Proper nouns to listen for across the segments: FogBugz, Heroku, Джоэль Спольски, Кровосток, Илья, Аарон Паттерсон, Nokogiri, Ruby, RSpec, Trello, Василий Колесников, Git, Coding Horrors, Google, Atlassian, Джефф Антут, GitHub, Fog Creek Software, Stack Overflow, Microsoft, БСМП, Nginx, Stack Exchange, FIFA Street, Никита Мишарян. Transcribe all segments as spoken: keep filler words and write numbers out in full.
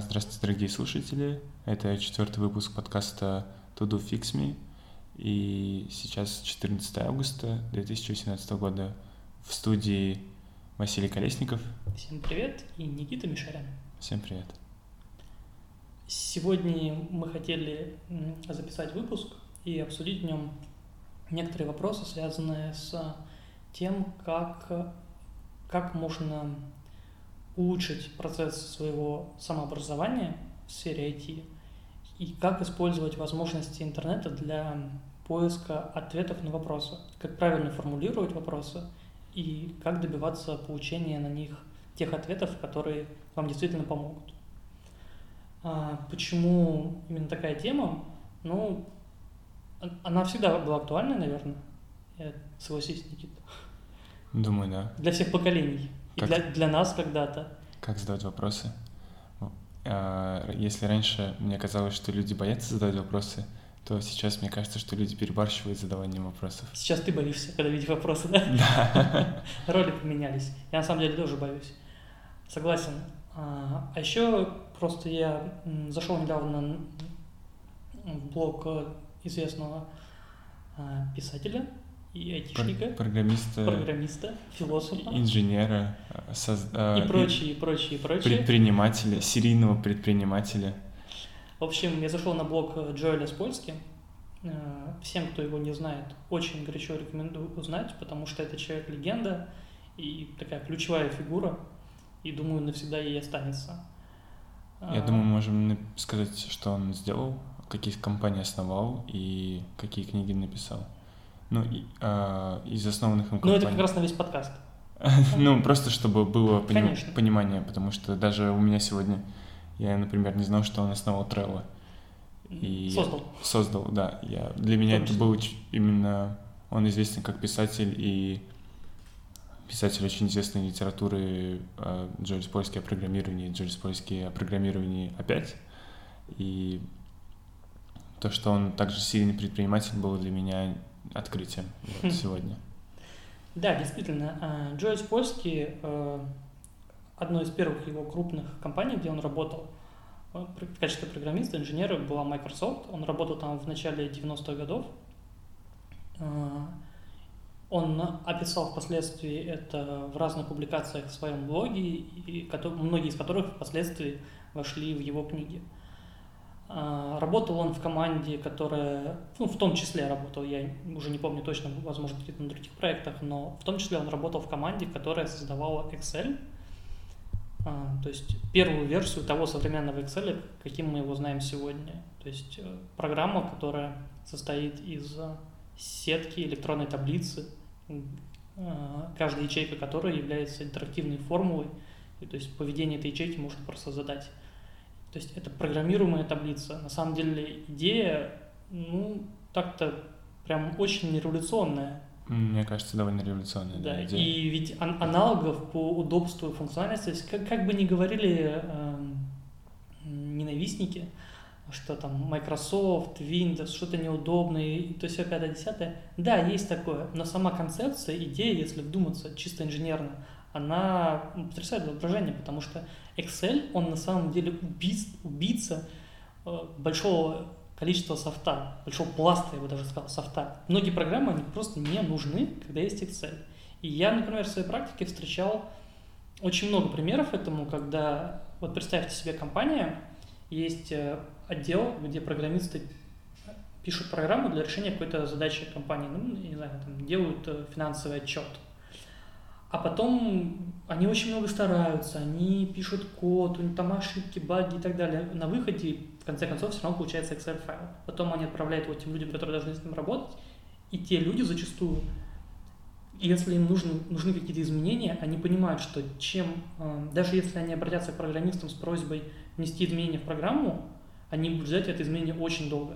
Здравствуйте, дорогие слушатели. Это четвертый выпуск подкаста To Do Fix Me. И сейчас четырнадцатое августа две тысячи восемнадцатого года. В студии Василий Колесников. Всем привет. И Никита Мишарян. Всем привет. Сегодня мы хотели записать выпуск и обсудить в нем некоторые вопросы, связанные с тем, как, как можно улучшить процесс своего самообразования в сфере ай ти и как использовать возможности интернета для поиска ответов на вопросы, как правильно формулировать вопросы и как добиваться получения на них тех ответов, которые вам действительно помогут. Почему именно такая тема? Ну, она всегда была актуальна, наверное, согласись, Никита. Думаю, да. Для всех поколений. И для, для нас когда-то. Как задавать вопросы? Если раньше мне казалось, что люди боятся задавать вопросы, то сейчас мне кажется, что люди перебарщивают с задаванием вопросов. Сейчас ты боишься, когда видишь вопросы, да? Да. Роли поменялись. Я на самом деле тоже боюсь. Согласен. А еще просто я зашел недавно в блог известного писателя и айтишника, программиста, программиста, философа, инженера, соз... и прочие, и прочие, и прочие. Предпринимателя, серийного предпринимателя. В общем, я зашел на блог Джоэля Спольски. Всем, кто его не знает, очень горячо рекомендую узнать, потому что это человек-легенда и такая ключевая фигура, и, думаю, навсегда ей останется. Я думаю, мы можем сказать, что он сделал, какие компании основал и какие книги написал. Ну, и, а, из основанных им компаний. Ну, это как раз на весь подкаст. Ну, просто чтобы было поним... понимание, потому что даже у меня сегодня, я, например, не знал, что он основал Trello. И создал. Создал, да. Я... Для меня это был именно... Он известен как писатель, и писатель очень известной литературы Джоэль Спольски о программировании, Джоэль Спольски о программировании опять. И то, что он также сильный предприниматель, было для меня... открытие вот, сегодня. Да, действительно. Джоэль Спольски, одной из первых его крупных компаний, где он работал в качестве программиста, инженера, была Microsoft. Он работал там в начале девяностых годов. Он описал впоследствии это в разных публикациях в своем блоге, и многие из которых впоследствии вошли в его книги. Работал он в команде, которая, ну, в том числе работал, я уже не помню точно, возможно, какие-то на других проектах, но в том числе он работал в команде, которая создавала Excel, то есть первую версию того современного Excel, каким мы его знаем сегодня. То есть программа, которая состоит из сетки электронной таблицы, каждая ячейка которой является интерактивной формулой, и, то есть поведение этой ячейки можно просто задать. То есть это программируемая таблица. На самом деле идея, ну, так-то прям очень революционная. Мне кажется, довольно революционная, да, да, идея. И ведь ан- аналогов по удобству и функциональности, как, как бы ни говорили э, ненавистники, что там Microsoft, Windows, что-то неудобное, и то все пятое-десятое. Да, есть такое, но сама концепция, идея, если вдуматься, чисто инженерно, она потрясает воображение, потому что Excel, он на самом деле убийц, убийца большого количества софта, большого пласта, я бы даже сказал, софта. Многие программы, они просто не нужны, когда есть Excel. И я, например, в своей практике встречал очень много примеров этому, когда, вот представьте себе, компания, есть отдел, где программисты пишут программу для решения какой-то задачи компании, ну, не знаю, там, делают финансовый отчет. А потом они очень много стараются, они пишут код, у них там ошибки, баги и так далее. На выходе, в конце концов, все равно получается Excel-файл. Потом они отправляют его тем людям, которые должны с ним работать, и те люди зачастую, если им нужны, нужны какие-то изменения, они понимают, что чем, даже если они обратятся к программистам с просьбой внести изменения в программу, они будут ждать это изменение очень долго.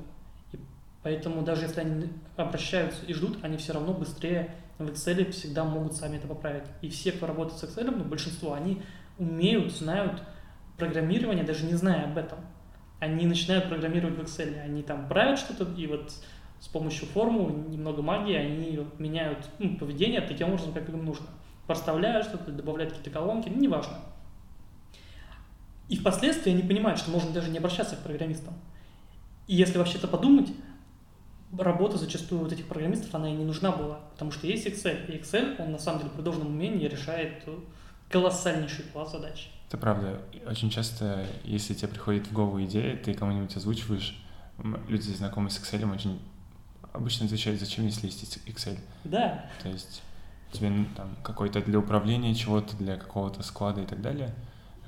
И поэтому даже если они обращаются и ждут, они все равно быстрее в Excel всегда могут сами это поправить. И все, кто работает с Excel, ну, большинство, они умеют, знают программирование, даже не зная об этом. Они начинают программировать в Excel, они там правят что-то, и вот с помощью формул, немного магии, они меняют, ну, поведение таким образом, как им нужно. Проставляют что-то, добавляют какие-то колонки, ну, неважно. И впоследствии они понимают, что можно даже не обращаться к программистам. И если вообще-то подумать, работа зачастую вот этих программистов, она и не нужна была, потому что есть Excel. И Excel, он на самом деле при должном умении решает колоссальнейший пласт задач. Это правда. Очень часто, если тебе приходит в голову идея, ты кому-нибудь озвучиваешь, люди, знакомые с Excel, очень обычно отвечают, зачем, если есть Excel. Да. То есть тебе там какой-то для управления чего-то, для какого-то склада и так далее.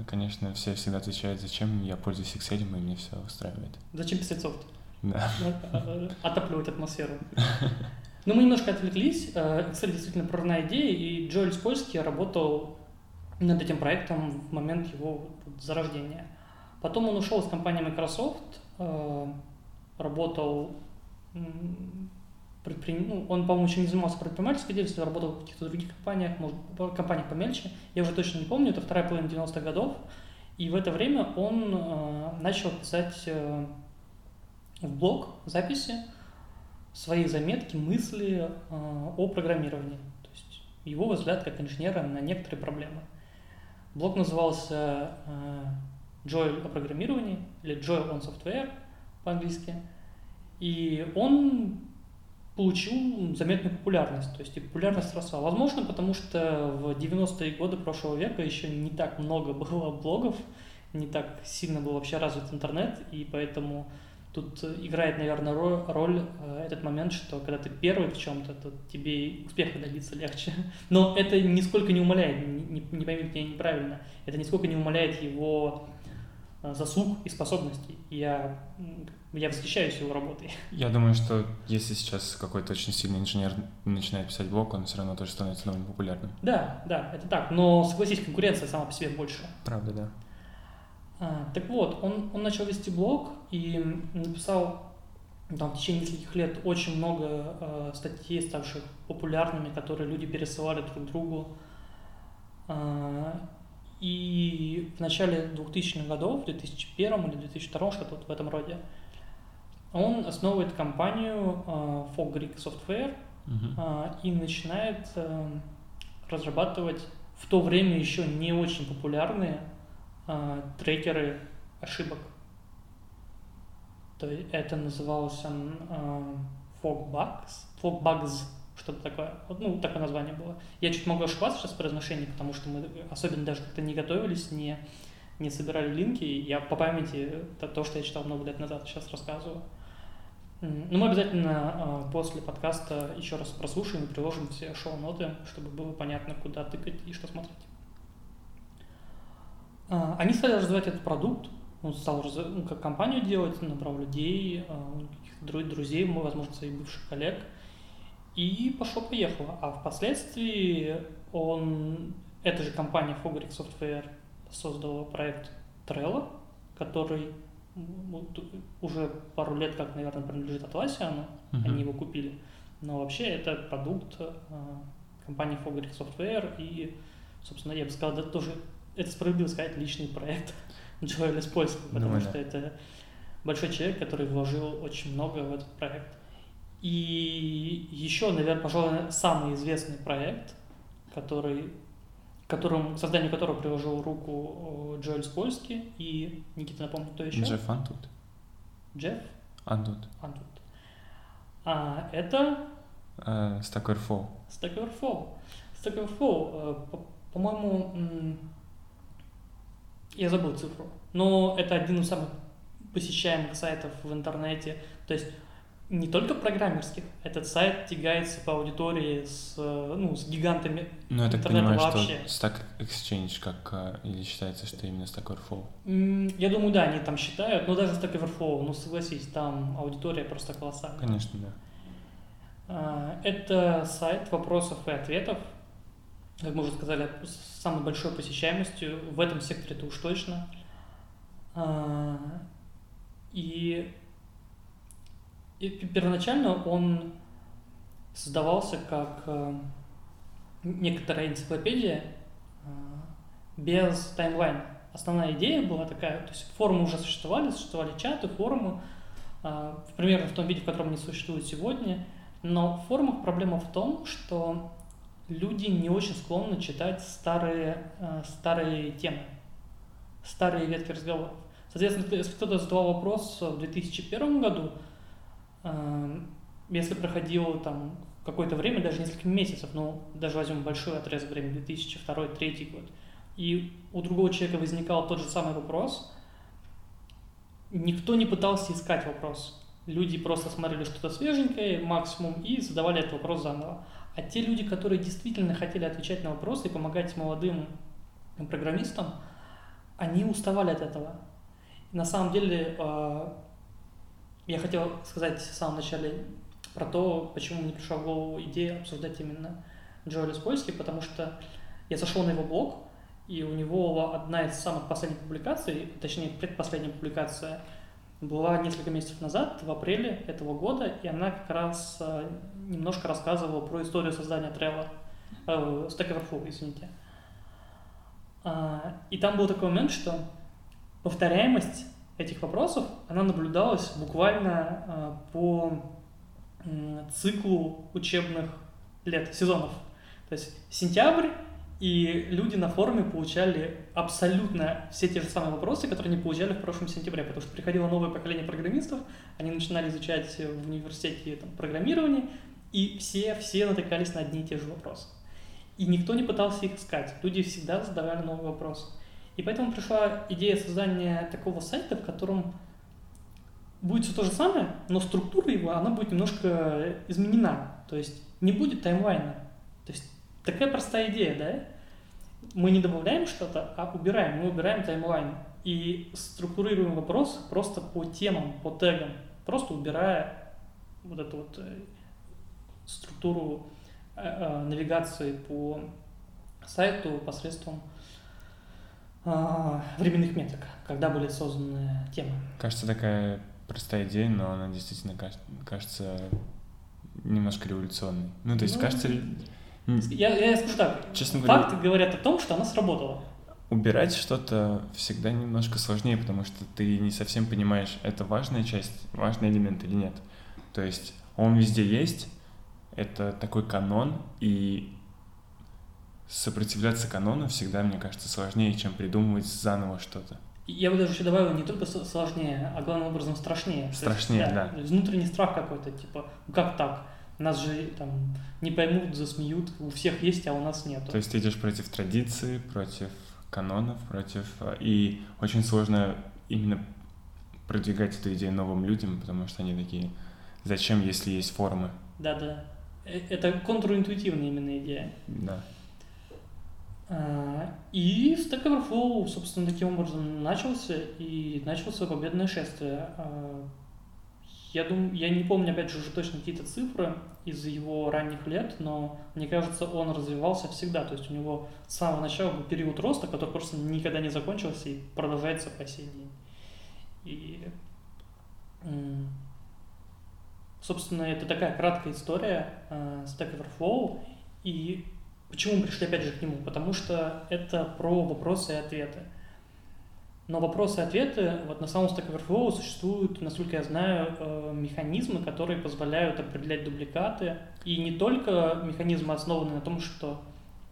Конечно, все всегда отвечают, зачем я пользуюсь Excel, и мне все устраивает. Зачем писать софт? Да. Отапливать атмосферу. Но мы немножко отвлеклись. Excel действительно прорывная идея, и Джоэль Спольски работал над этим проектом в момент его зарождения. Потом он ушел из компании Microsoft, работал... Предприним... Ну, он, по-моему, еще не занимался предпринимательской деятельностью, работал в каких-то других компаниях, может, компаниях помельче. Я уже точно не помню, это вторая половина девяностых годов. И в это время он э, начал писать э, в блог записи свои заметки, мысли э, о программировании. То есть его взгляд как инженера на некоторые проблемы. Блог назывался э, «Джоэль о программировании» или «Джоэль on Software» по-английски. И он... получил заметную популярность, то есть популярность росла. Возможно, потому что в девяностые годы прошлого века еще не так много было блогов, не так сильно был вообще развит интернет, и поэтому тут играет, наверное, роль, роль этот момент, что когда ты первый в чем-то, то тебе успеха добиться легче. Но это нисколько не умаляет, не, не поймите меня неправильно, это нисколько не умаляет его заслуг и способностей. Я... Я восхищаюсь его работой. Я думаю, что если сейчас какой-то очень сильный инженер начинает писать блог, он все равно тоже становится довольно популярным. Да, да, это так. Но, согласись, конкуренция сама по себе больше. Правда, да. А, так вот, он, он начал вести блог и написал там, в течение нескольких лет очень много э, статей, ставших популярными, которые люди пересылали друг другу. А, и в начале двухтысячных годов, в две тысячи первом или две тысячи втором, что-то вот в этом роде, он основывает компанию uh, Fog Creek Software uh-huh. uh, и начинает uh, разрабатывать в то время еще не очень популярные uh, трекеры ошибок. То есть это называлось uh, FogBugz, FogBugz, что-то такое. Ну, такое название было. Я чуть могу ошибаться сейчас в произношении, потому что мы особенно даже как-то не готовились, не... не собирали линки, я по памяти то, что я читал много лет назад, сейчас рассказываю. Но мы обязательно после подкаста еще раз прослушаем и приложим все шоу-ноты, чтобы было понятно, куда тыкать и что смотреть. Они стали развивать этот продукт, он стал как компанию делать, набрал людей, друзей, возможно, своих бывших коллег, и пошло-поехало. А впоследствии он, эта же компания Fog Creek Software, создала проект Trello, который уже пару лет как, наверное, принадлежит Atlassian, uh-huh. они его купили. Но вообще это продукт компании Fog Creek Software и, собственно, я бы сказал, это тоже, это справедливо сказать, личный проект Джоэля Спольски, потому Думаю, что да. это большой человек, который вложил очень много в этот проект. И еще, наверное, пожалуй, самый известный проект, который... Которым, к созданию которого приложил руку Джоэль Спольски и, Никита, напомню, кто еще? Джефф Антут. Джефф? Антут. Антут. А это? Uh, Stack Overflow. Stack Overflow. Stack Overflow, по- по-моему, м- я забыл цифру, но это один из самых посещаемых сайтов в интернете, то есть не только программерских. Этот сайт тягается по аудитории с, ну, с гигантами ну, интернета понимаю, вообще. Ну, что Stack Exchange, как, или считается, что именно Stack Overflow? Я думаю, да, они там считают, но даже Stack Overflow, ну, согласись, там аудитория просто колоссальная. Конечно, да. Это сайт вопросов и ответов, как мы уже сказали, с самой большой посещаемостью, в этом секторе это уж точно. И... И первоначально он создавался как некоторая энциклопедия без таймлайна. Основная идея была такая, то есть форумы уже существовали, существовали чаты, форумы, примерно в том виде, в котором они существуют сегодня, но в форумах проблема в том, что люди не очень склонны читать старые, старые темы, старые ветки разговоров. Соответственно, если кто-то задавал вопрос в две тысячи первом году, если проходило там какое-то время, даже несколько месяцев, но даже возьмем большой отрез времени, две тысячи второй - две тысячи третий год, и у другого человека возникал тот же самый вопрос, никто не пытался искать вопрос. Люди просто смотрели что-то свеженькое, максимум, и задавали этот вопрос заново. А те люди, которые действительно хотели отвечать на вопросы и помогать молодым программистам, они уставали от этого. На самом деле, я хотел сказать в самом начале про то, почему мне пришла в голову идея обсуждать именно Джоэля Спольски, потому что я зашел на его блог, и у него одна из самых последних публикаций, точнее предпоследняя публикация, была несколько месяцев назад, в апреле этого года, и она как раз немножко рассказывала про историю создания Trello, э, Stack Overflow, извините. И там был такой момент, что повторяемость этих вопросов, она наблюдалась буквально по циклу учебных лет, сезонов. То есть сентябрь, и люди на форуме получали абсолютно все те же самые вопросы, которые они получали в прошлом сентябре, потому что приходило новое поколение программистов, они начинали изучать в университете там, программирование, и все-все натыкались на одни и те же вопросы. И никто не пытался их искать, люди всегда задавали новые вопросы. И поэтому пришла идея создания такого сайта, в котором будет все то же самое, но структура его, она будет немножко изменена, то есть не будет таймлайна. То есть такая простая идея, да? Мы не добавляем что-то, а убираем. Мы убираем таймлайн и структурируем вопрос просто по темам, по тегам, просто убирая вот эту вот структуру навигации по сайту посредством временных меток, когда были созданы темы. Кажется, такая простая идея, но она действительно кажется немножко революционной. Ну, то есть, ну, кажется... Я, я скажу так, честно говоря, факты говорят о том, что она сработала. Убирать что-то всегда немножко сложнее, потому что ты не совсем понимаешь, это важная часть, важный элемент или нет. То есть, он везде есть, это такой канон, и... Сопротивляться канону всегда, мне кажется, сложнее, чем придумывать заново что-то. Я бы даже еще добавил, не только сложнее, а главным образом страшнее. Страшнее, есть, да, да. Внутренний страх какой-то, типа, как так? Нас же там не поймут, засмеют, у всех есть, а у нас нет. То есть ты идешь против традиции, против канонов, против... И очень сложно именно продвигать эту идею новым людям, потому что они такие, зачем, если есть формы? Да-да. Это контринтуитивная именно идея. Да. И Stack Overflow, собственно, таким образом начался, и начался победное шествие. Я думаю, я не помню, опять же, уже точно какие-то цифры из его ранних лет, но мне кажется, он развивался всегда. То есть у него с самого начала был период роста, который просто никогда не закончился и продолжается по сей день. И, собственно, это такая краткая история Stack Overflow. И почему мы пришли опять же к нему? Потому что это про вопросы и ответы. Но вопросы и ответы, вот на самом Stack Overflow существуют, насколько я знаю, механизмы, которые позволяют определять дубликаты. И не только механизмы, основанные на том, что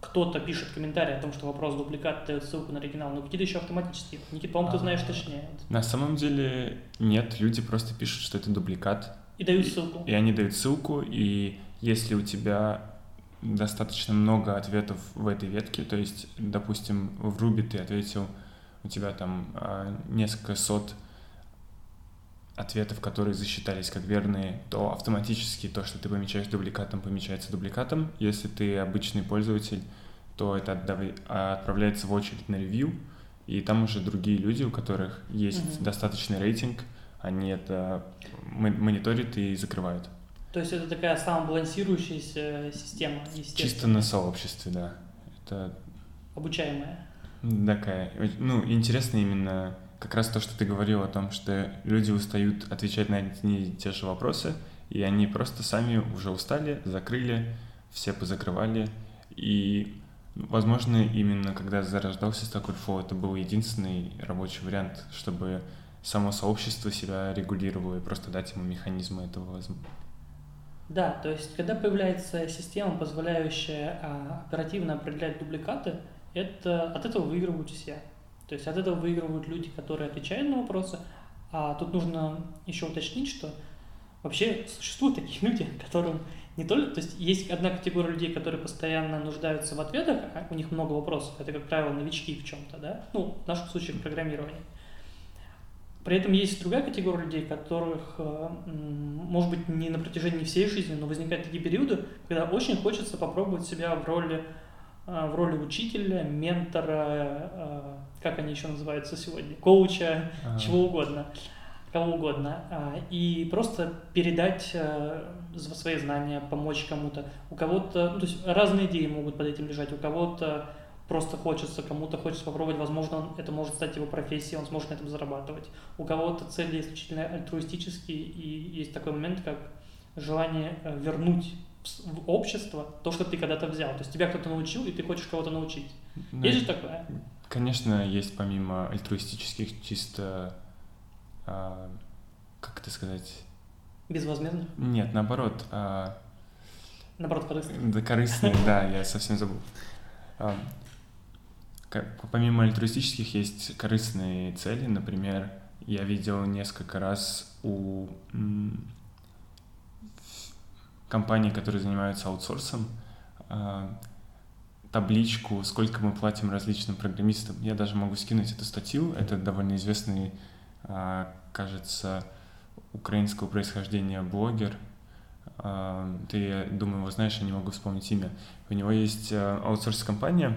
кто-то пишет комментарий о том, что вопрос дубликат, дает ссылку на оригинал, но какие-то еще автоматические. Никита, по-моему, ты знаешь точнее. На самом деле нет, люди просто пишут, что это дубликат. И дают ссылку. И, и они дают ссылку, и если у тебя... достаточно много ответов в этой ветке, то есть, допустим, в Ruby ты ответил, у тебя там несколько сот ответов, которые засчитались как верные, то автоматически то, что ты помечаешь дубликатом, помечается дубликатом. Если ты обычный пользователь, то это отправляется в очередь на ревью, и там уже другие люди, у которых есть mm-hmm. достаточный рейтинг, они это мониторят и закрывают. То есть это такая самобалансирующаяся система, естественно. Чисто на сообществе, да. Это... Обучаемая. Такая. Ну, интересно именно как раз то, что ты говорил о том, что люди устают отвечать на одни и те же вопросы, и они просто сами уже устали, закрыли, все позакрывали. И, возможно, именно когда зарождался Stack Overflow, это был единственный рабочий вариант, чтобы само сообщество себя регулировало и просто дать ему механизмы этого возможности. Да, то есть, когда появляется система, позволяющая а, оперативно определять дубликаты, это, от этого выигрывают все. То есть от этого выигрывают люди, которые отвечают на вопросы. А тут нужно еще уточнить, что вообще существуют такие люди, которым не только... То есть есть одна категория людей, которые постоянно нуждаются в ответах, а у них много вопросов. Это, как правило, новички в чем-то, да? Ну, в нашем случае в программировании. При этом есть другая категория людей, которых, может быть, не на протяжении всей жизни, но возникают такие периоды, когда очень хочется попробовать себя в роли, в роли учителя, ментора, как они еще называются сегодня, коуча, А-а-а. чего угодно, кого угодно, и просто передать свои знания, помочь кому-то. У кого-то, ну, то есть разные идеи могут под этим лежать, у кого-то просто хочется, кому-то хочется попробовать, возможно, он, это может стать его профессией, он сможет на этом зарабатывать. У кого-то цели исключительно альтруистические, и есть такой момент, как желание вернуть в общество то, что ты когда-то взял. То есть тебя кто-то научил, и ты хочешь кого-то научить. Ну, есть же такое? Конечно, есть помимо альтруистических чисто, а, как это сказать? Безвозмездных? Нет, наоборот. А... Наоборот, корыстных. Да, корыстных, да, я совсем забыл. Помимо альтруистических есть корыстные цели. Например, я видел несколько раз у компаний, которые занимаются аутсорсом, табличку, сколько мы платим различным программистам. Я даже могу скинуть эту статью. Это довольно известный, кажется, украинского происхождения блогер. Ты, думаю, его знаешь, я не могу вспомнить имя. У него есть аутсорс-компания,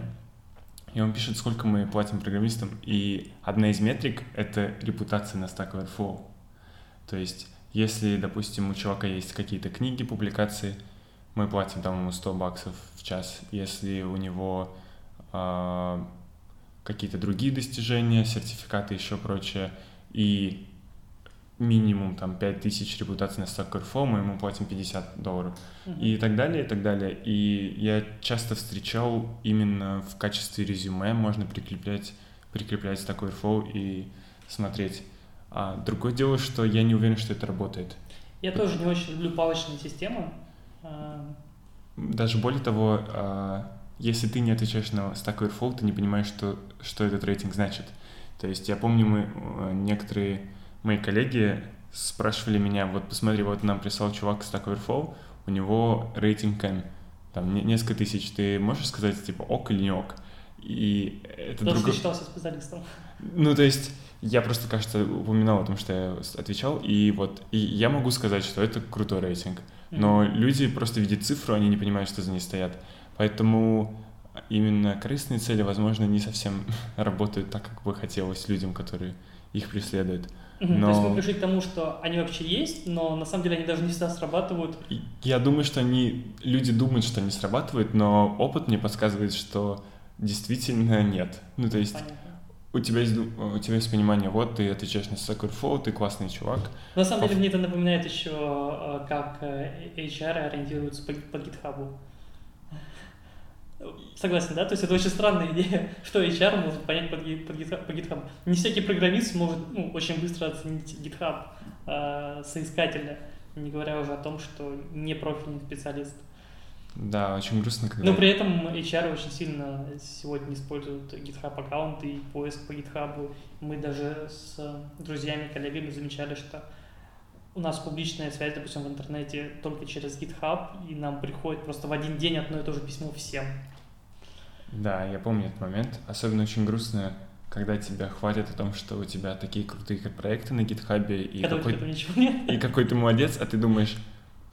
и он пишет, сколько мы платим программистам, и одна из метрик — это репутация на Stack Overflow. То есть, если, допустим, у чувака есть какие-то книги, публикации, мы платим там ему сто баксов в час. Если у него э, какие-то другие достижения, сертификаты, еще прочее, и минимум там пять тысяч репутаций на Stack Overflow, мы ему платим пятьдесят долларов. Uh-huh. И так далее, и так далее. И я часто встречал именно в качестве резюме можно прикреплять, прикреплять Stack Overflow и смотреть. А другое дело, что я не уверен, что это работает. Я Потому... тоже не очень люблю палочные системы. Даже более того, если ты не отвечаешь на Stack Overflow, ты не понимаешь, что, что этот рейтинг значит. То есть я помню, мы некоторые... Мои коллеги спрашивали меня, вот посмотри, вот нам прислал чувак с Stack Overflow, у него рейтинг N, там несколько тысяч, ты можешь сказать, типа, ок или не ок? И это Потому друг... что считался специалистом. Ну, то есть, я просто, кажется, упоминал о том, что я отвечал, и вот, и я могу сказать, что это крутой рейтинг, но mm-hmm. люди просто видят цифру, они не понимают, что за ней стоят, поэтому именно корыстные цели, возможно, не совсем работают так, как бы хотелось людям, которые их преследуют. Но... То есть вы пришли к тому, что они вообще есть, но на самом деле они даже не всегда срабатывают. Я думаю, что они, люди думают, что они срабатывают, но опыт мне подсказывает, что действительно нет. Ну, то есть у тебя, есть у тебя есть понимание, вот ты отвечаешь на Stack Overflow, ты классный чувак. Но на самом По... деле мне это напоминает еще, как эйч ар ориентируются по, по GitHub. Согласен, да? То есть это очень странная идея, что эйч ар может понять под GitHub. Не всякий программист может, ну, очень быстро оценить GitHub э, соискателя, не говоря уже о том, что не профильный специалист. Да, очень грустно, когда... Но при этом эйч ар очень сильно сегодня используют GitHub аккаунт и поиск по GitHub. Мы даже с друзьями, коллегами замечали, что у нас публичная связь, допустим, в интернете только через GitHub, и нам приходит просто в один день одно и то же письмо всем. Да, я помню этот момент. Особенно очень грустно, когда тебя хвалят о том, что у тебя такие крутые проекты на GitHub, и какой... и какой ты молодец, а ты думаешь,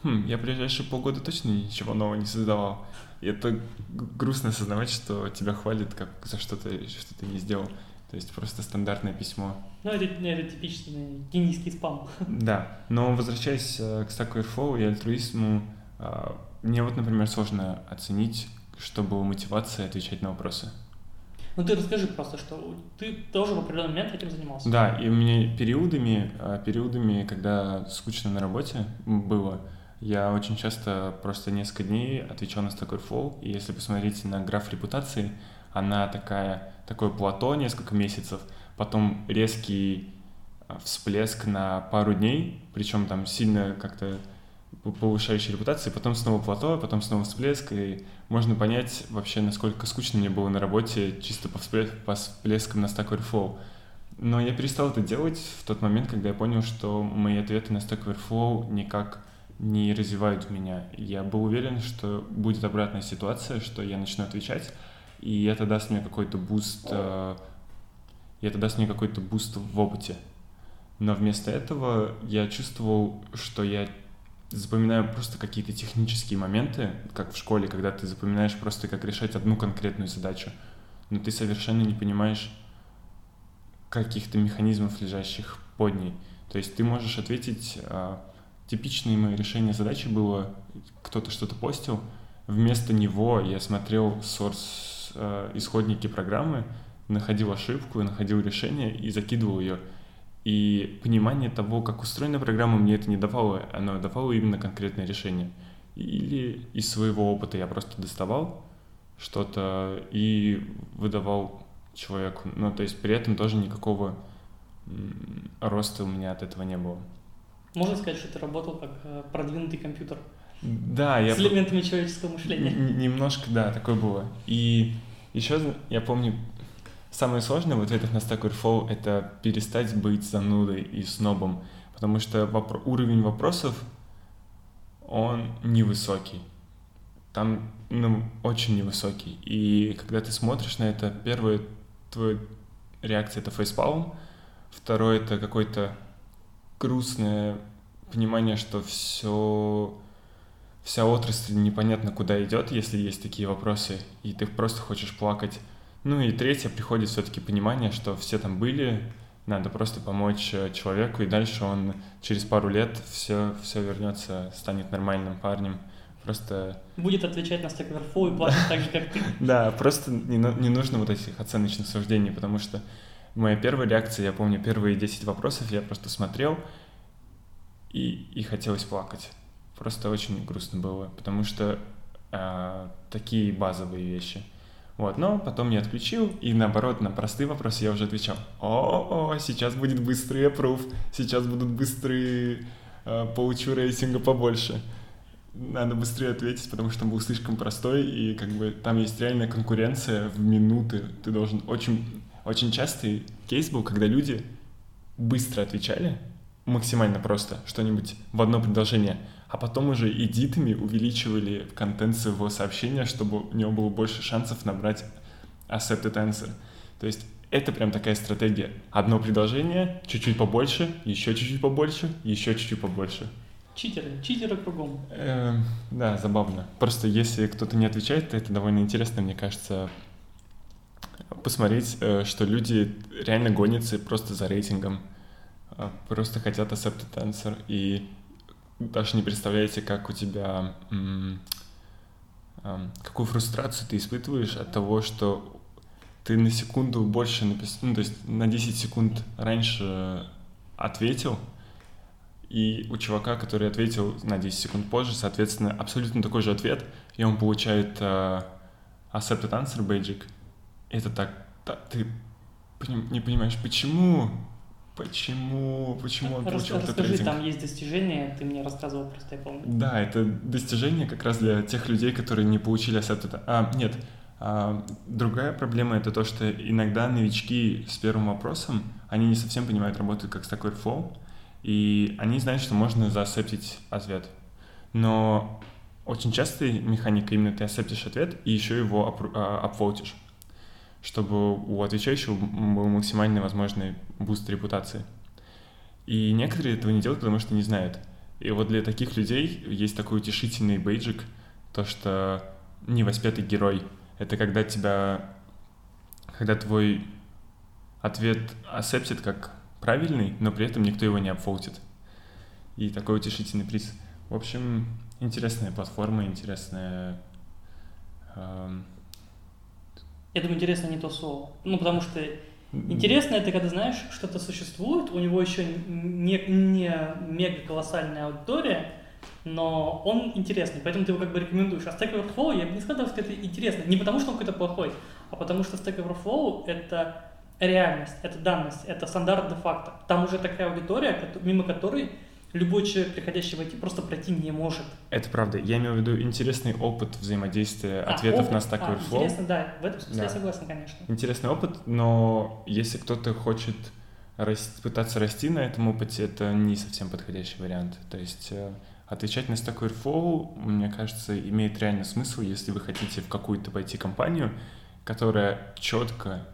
хм, я ближайшие полгода точно ничего нового не создавал. И это грустно осознавать, что тебя хвалят как за что-то, что ты не сделал. То есть просто стандартное письмо. Ну, это, это типичный кенийский спам. Да, но возвращаясь к Stack Overflow и альтруизму, мне вот, например, сложно оценить, что было мотивацией отвечать на вопросы. Ну, ты расскажи просто, что ты тоже в определенный момент этим занимался. Да, и у меня периодами, периодами, когда скучно на работе было, я очень часто просто несколько дней отвечал на Stack Overflow, и если посмотреть на граф репутации, она такая, такое плато несколько месяцев, потом резкий всплеск на пару дней, причем там сильно как-то повышающей репутации, потом снова плато, потом снова всплеск, и можно понять вообще, насколько скучно мне было на работе чисто по, всплес... по всплескам на Stack Overflow. Но я перестал это делать в тот момент, когда я понял, что мои ответы на Stack Overflow никак не развивают меня. Я был уверен, что будет обратная ситуация, что я начну отвечать, и это даст мне какой-то буст, э... и это даст мне какой-то буст в опыте. Но вместо этого я чувствовал, что я запоминаю просто какие-то технические моменты, как в школе, когда ты запоминаешь просто, как решать одну конкретную задачу, но ты совершенно не понимаешь каких-то механизмов, лежащих под ней. То есть ты можешь ответить... Э... Типичное мое решение задачи было, кто-то что-то постил, вместо него я смотрел source, э, исходники программы, находил ошибку, находил решение и закидывал ее. И понимание того, как устроена программа, мне это не давало, оно давало именно конкретное решение. Или из своего опыта я просто доставал что-то и выдавал человеку. Ну, то есть при этом тоже никакого м- роста у меня от этого не было. Можно сказать, что ты работал как продвинутый компьютер? Да, я... С элементами человеческого мышления. Немножко, да, такое было. И еще я помню, самое сложное в ответах на Stack Overflow — это перестать быть занудой и снобом, потому что вопро- уровень вопросов, он невысокий. Там, ну, очень невысокий. И когда ты смотришь на это, первая твоя реакция — это фейспалм, второе — это какой-то грустное понимание, что все, вся отрасль непонятно куда идет, если есть такие вопросы, и ты просто хочешь плакать. Ну и третье, приходит все-таки понимание, что все там были, надо просто помочь человеку, и дальше он через пару лет все, все вернется, станет нормальным парнем. Просто... Будет отвечать на Stack Overflow и плакать так же, как ты. Да, просто не нужно вот этих оценочных суждений, потому что моя первая реакция, я помню, первые десять вопросов я просто смотрел и, и хотелось плакать. Просто очень грустно было, потому что э, такие базовые вещи. Вот, но потом я отключил, и наоборот, на простые вопросы я уже отвечал. О-о-о, сейчас будет быстрый аппрув, сейчас будут быстрые, э, получу рейтинга побольше. Надо быстрее ответить, потому что он был слишком простой, и как бы там есть реальная конкуренция в минуты. Ты должен очень... Очень частый кейс был, когда люди быстро отвечали, максимально просто, что-нибудь в одно предложение, а потом уже эдитами увеличивали контент своего сообщения, чтобы у него было больше шансов набрать accepted answer. То есть это прям такая стратегия. Одно предложение, чуть-чуть побольше, еще чуть-чуть побольше, еще чуть-чуть побольше. Читеры, читеры кругом. Э, да, забавно. Просто если кто-то не отвечает, то это довольно интересно, мне кажется, посмотреть, что люди реально гонятся просто за рейтингом, просто хотят accepted answer, и даже не представляете, как у тебя, какую фрустрацию ты испытываешь от того, что ты на секунду больше написал, ну, то есть на десять секунд раньше ответил, и у чувака, который ответил на десять секунд позже, соответственно, абсолютно такой же ответ, и он получает accepted answer бейджик. Это так, так, ты не понимаешь, почему, почему, почему он получил этот рейтинг. Расскажи, там есть достижения, ты мне рассказывал просто, я помню. Да, это достижение как раз для тех людей, которые не получили accepted. А, нет, а, другая проблема — это то, что иногда новички с первым вопросом, они не совсем понимают, работают как Stack Overflow, и они знают, что можно заакцептить ответ. Но очень частая механика именно ты акцептишь ответ и еще его апвотишь, чтобы у отвечающего был максимально возможный буст репутации. И некоторые этого не делают, потому что не знают. И вот для таких людей есть такой утешительный бейджик, то, что невоспетый герой. Это когда тебя... Когда твой ответ accepted как правильный, но при этом никто его не апфолтит. И такой утешительный приз. В общем, интересная платформа, интересная... Э- Я думаю, интересно не то слово. Ну, потому что интересно это, когда знаешь, что-то существует, у него еще не, не мега-колоссальная аудитория, но он интересный, поэтому ты его как бы рекомендуешь. А Stack Overflow, я бы не сказал, что это интересно, не потому что он какой-то плохой, а потому что Stack Overflow — это реальность, это данность, это стандарт де-факто. Там уже такая аудитория, мимо которой любой человек, приходящий в ай ти, просто пройти не может. Это правда. Я имею в виду интересный опыт взаимодействия а, ответов опыт? на Stack Overflow. А, интересно, да. В этом смысле да. я согласен, конечно. Интересный опыт, но если кто-то хочет расти, пытаться расти на этом опыте, это не совсем подходящий вариант. То есть отвечать на Stack Overflow, мне кажется, имеет реально смысл, если вы хотите в какую-то ай ти-компанию, которая четко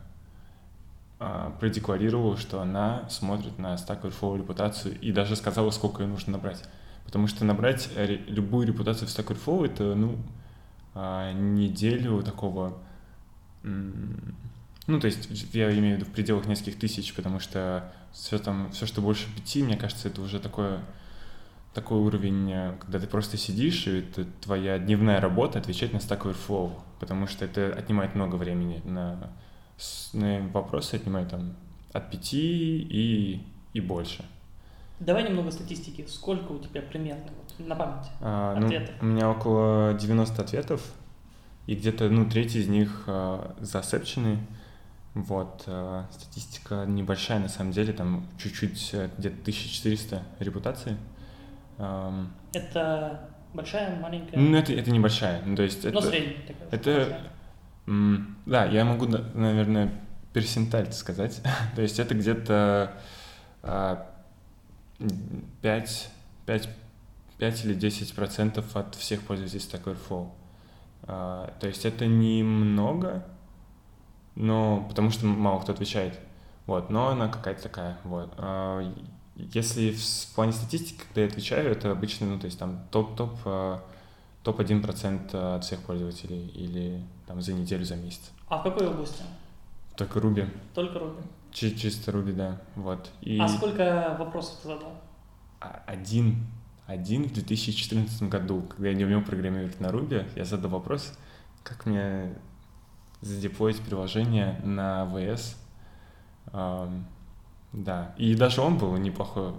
продекларировала, что она смотрит на Stack Overflow репутацию и даже сказала, сколько ее нужно набрать. Потому что набрать ре- любую репутацию в Stack Overflow — это, ну, неделю такого... Ну, то есть, я имею в виду в пределах нескольких тысяч, потому что все там, все, что больше пяти, мне кажется, это уже такое, такой уровень, когда ты просто сидишь, и это твоя дневная работа — отвечать на Stack Overflow, потому что это отнимает много времени на... Вопросы отнимаю там от пяти и, и больше. Давай немного статистики. Сколько у тебя примерно вот, на память а, ответов? Ну, у меня около девяносто ответов, и где-то ну, треть из них а, засепчены. Вот, а, статистика небольшая на самом деле, там чуть-чуть, где-то тысяча четыреста репутаций. А, это большая, маленькая? Ну, это, это небольшая. Ну, то есть это, но средняя такая. Это... Да, я могу, наверное, персенталь сказать. То есть это где-то пять, пять, пять или десять процентов от всех пользователей Stack Overflow. То есть это немного, но потому что мало кто отвечает. Вот, но она какая-то такая. Вот. Если в плане статистики, когда я отвечаю, это обычно, ну, то есть там топ-топ, топ один процент от всех пользователей или там за неделю, за месяц. А в какой области? Только Ruby. Только Ruby? Чи- чисто Ruby, да. Вот. И... А сколько вопросов ты задал? Один. Один в две тысячи четырнадцатом году, когда я не умел программировать на Ruby, я задал вопрос, как мне задеплоить приложение на эй дабл ю эс. Эм, да. И даже он был неплохой.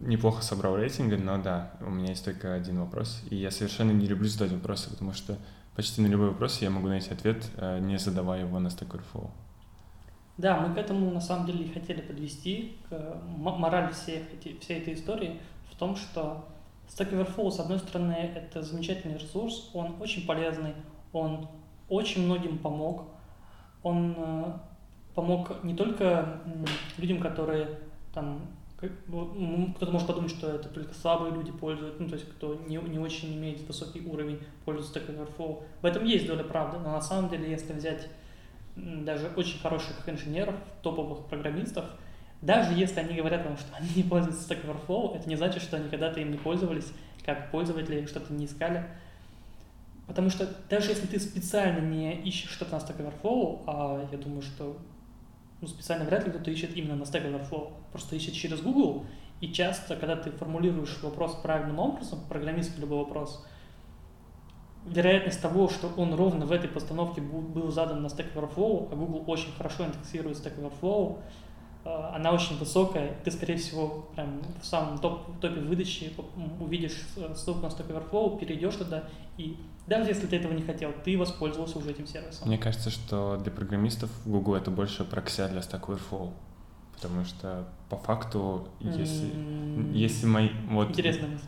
Неплохо собрал рейтинги, но да, у меня есть только один вопрос. И я совершенно не люблю задать вопросы, потому что почти на любой вопрос я могу найти ответ, не задавая его на Stack Overflow. Да, мы к этому на самом деле и хотели подвести. К морали всей, всей этой истории в том, что Stack Overflow, с одной стороны, это замечательный ресурс, он очень полезный, он очень многим помог. Он помог не только людям, которые там... Кто-то может подумать, что это только слабые люди пользуют, ну, то есть кто не, не очень имеет высокий уровень, пользуется Stack Overflow. В этом есть доля правды, но на самом деле, если взять даже очень хороших инженеров, топовых программистов, даже если они говорят вам, что они не пользуются Stack Overflow, это не значит, что они когда-то им не пользовались, как пользователи что-то не искали. Потому что даже если ты специально не ищешь что-то на Stack Overflow, а я думаю, что... Ну, специально вряд ли кто-то ищет именно на Stack Overflow, просто ищет через Google, и часто, когда ты формулируешь вопрос правильным образом, программистский любой вопрос, вероятность того, что он ровно в этой постановке был задан на Stack Overflow, а Google очень хорошо индексирует Stack Overflow, она очень высокая, ты, скорее всего, прям в самом топ, топе выдачи увидишь ссылку на Stack Overflow, перейдешь туда, и даже если ты этого не хотел, ты воспользовался уже этим сервисом. Мне кажется, что для программистов Google это больше прокси для Stack Overflow, потому что по факту, если, mm-hmm. если мои... Вот, интересная мысль.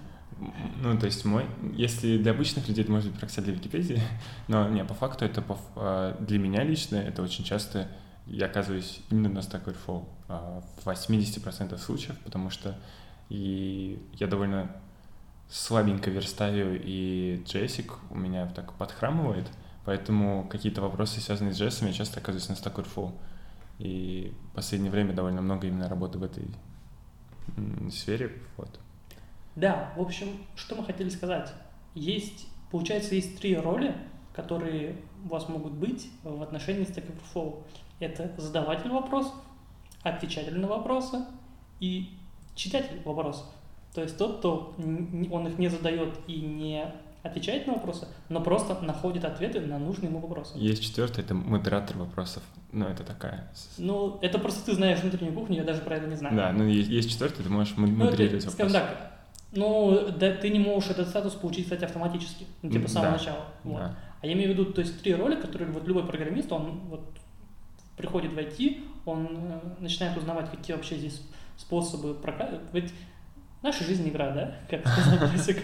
Ну, то есть мой... Если для обычных людей это может быть прокси для Википедии, но не, по факту это по, для меня лично это очень часто... Я оказываюсь именно на Stack Overflow в восемьдесят процентов случаев, потому что и я довольно слабенько верстаю, и джейсик у меня так подхрамывает, поэтому какие-то вопросы, связанные с джейсом, я часто оказываюсь на Stack Overflow. И в последнее время довольно много именно работы в этой сфере. Вот. Да, в общем, что мы хотели сказать. Есть, получается, есть три роли, которые у вас могут быть в отношении Stack Overflow. Это задаватель вопросов, отвечатель на вопросы и читатель вопросов. То есть тот, кто он их не задает и не отвечает на вопросы, но просто находит ответы на нужные ему вопросы. Есть четвертый, это модератор вопросов, но это такая... Ну, это просто ты знаешь внутреннюю кухню, я даже про это не знаю. Да, ну есть, есть четвертый, ты можешь модерировать ну, вопросы. Так, ну, да, ты не можешь этот статус получить, кстати, автоматически, ну, типа с самого да, начала. Вот. Да. А я имею в виду, то есть три роли, которые вот любой программист, он вот приходит в ай ти, он начинает узнавать, какие вообще здесь способы прокачивать. Ведь Наша жизнь игра, да? Как сказал классик.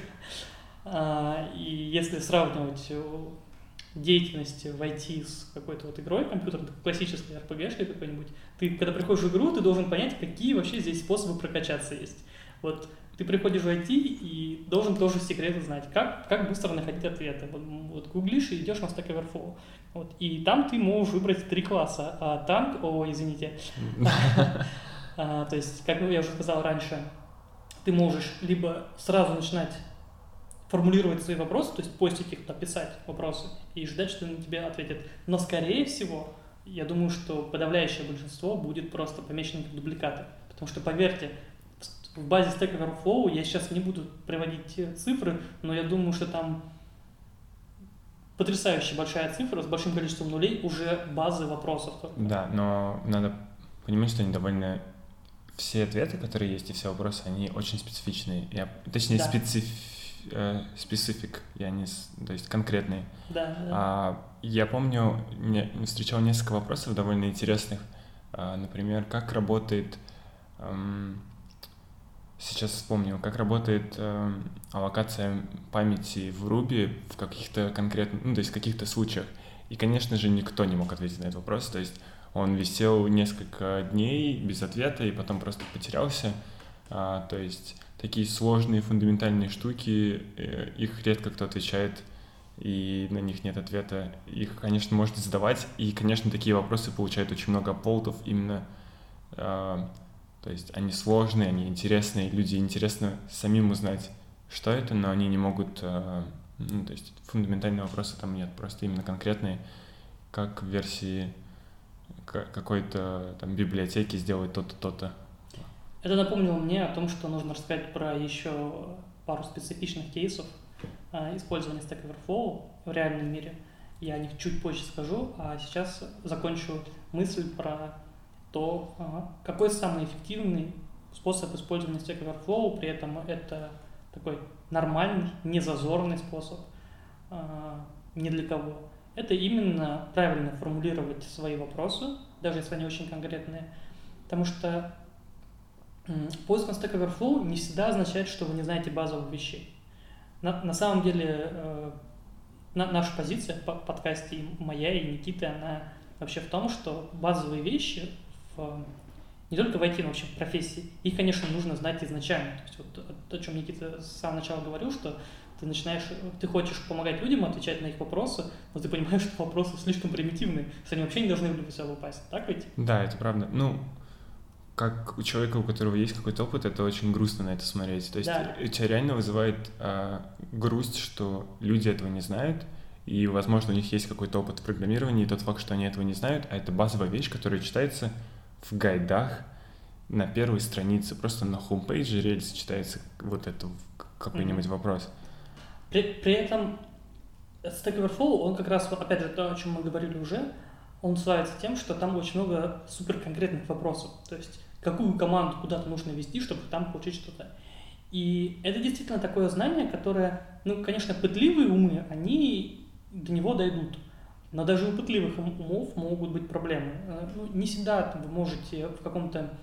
И если сравнивать деятельность в ай ти с какой-то вот игрой компьютерной, классической эр пи джи-шкой какой-нибудь, ты, когда приходишь в игру, ты должен понять, какие вообще здесь способы прокачаться есть. Вот ты приходишь в ай ти и должен тоже секреты знать, как, как быстро находить ответы. Вот, вот гуглишь и идешь на Stack Overflow. Вот, и там ты можешь выбрать три класса. А танк, о, извините. То есть, как я уже сказал раньше, ты можешь либо сразу начинать формулировать свои вопросы, то есть постить их, писать вопросы и ждать, что на тебя ответят. Но, скорее всего, я думаю, что подавляющее большинство будет просто помечено как дубликаты. Потому что, поверьте, в базе Stack Overflow, я сейчас не буду приводить цифры, но я думаю, что там потрясающе большая цифра с большим количеством нулей уже базы вопросов. Только. Да, но надо понимать, что они довольно... Все ответы, которые есть, и все вопросы, они очень специфичные. Я... Точнее, да. специф... специфик, я не, то есть конкретный. Да, да. А, я помню, мне встречал несколько вопросов довольно интересных. А, например, как работает, эм, сейчас вспомнил, как работает эм, аллокация памяти в Ruby в каких-то конкретных, ну, то есть в каких-то случаях. И, конечно же, никто не мог ответить на этот вопрос. То есть он висел несколько дней без ответа и потом просто потерялся. А, то есть такие сложные фундаментальные штуки, их редко кто отвечает, и на них нет ответа. Их, конечно, можно задавать, и, конечно, такие вопросы получают очень много апвотов именно. А, то есть они сложные, они интересные, люди интересно самим узнать, что это, но они не могут... А, ну, то есть фундаментальные вопросы там нет, просто именно конкретные, как в версии какой-то там библиотеки сделать то-то, то-то. Это напомнило мне о том, что нужно рассказать про еще пару специфичных кейсов использования Stack Overflow в реальном мире. Я о них чуть позже скажу, а сейчас закончу мысль про то, какой самый эффективный способ использования Stack Overflow, при этом это такой нормальный, незазорный способ, ни для кого. Это именно правильно формулировать свои вопросы, даже если они очень конкретные, потому что поиск на Stack Overflow не всегда означает, что вы не знаете базовых вещей. На, на самом деле, э, на, наша позиция в подкасте, и моя, и Никиты, она вообще в том, что базовые вещи, в, не только в ай ти, но вообще в профессии, их, конечно, нужно знать изначально. То есть вот, о чем Никита с самого начала говорил, что ты начинаешь, ты хочешь помогать людям отвечать на их вопросы, но ты понимаешь, что вопросы слишком примитивные, что они вообще не должны в себя упасть. Так ведь? Да, это правда. Ну... как у человека, у которого есть какой-то опыт, это очень грустно на это смотреть. То есть да. Тебя реально вызывает э, грусть, что люди этого не знают, и, возможно, у них есть какой-то опыт в программировании, и тот факт, что они этого не знают, а это базовая вещь, которая читается в гайдах на первой странице, просто на хоумпейдже рельс читается вот этот какой-нибудь mm-hmm. вопрос. При, при этом Stack Overflow, он как раз, опять же, то, о чем мы говорили уже, он славится тем, что там очень много суперконкретных вопросов, то есть какую команду куда-то нужно вести, чтобы там получить что-то. И это действительно такое знание, которое, ну, конечно, пытливые умы, они до него дойдут, но даже у пытливых умов могут быть проблемы. Ну, не всегда там, вы можете в каком-то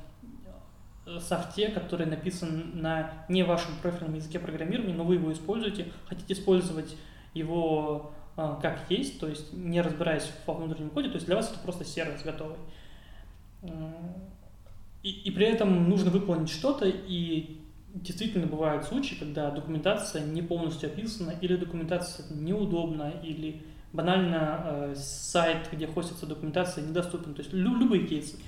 софте, который написан на не вашем профильном языке программирования, но вы его используете, хотите использовать его как есть, то есть не разбираясь во внутреннем коде, то есть для вас это просто сервис готовый. И, и при этом нужно выполнить что-то, и действительно бывают случаи, когда документация не полностью описана, или документация неудобна, или банально э, сайт, где хостится документация, недоступен, то есть лю- любые кейсы.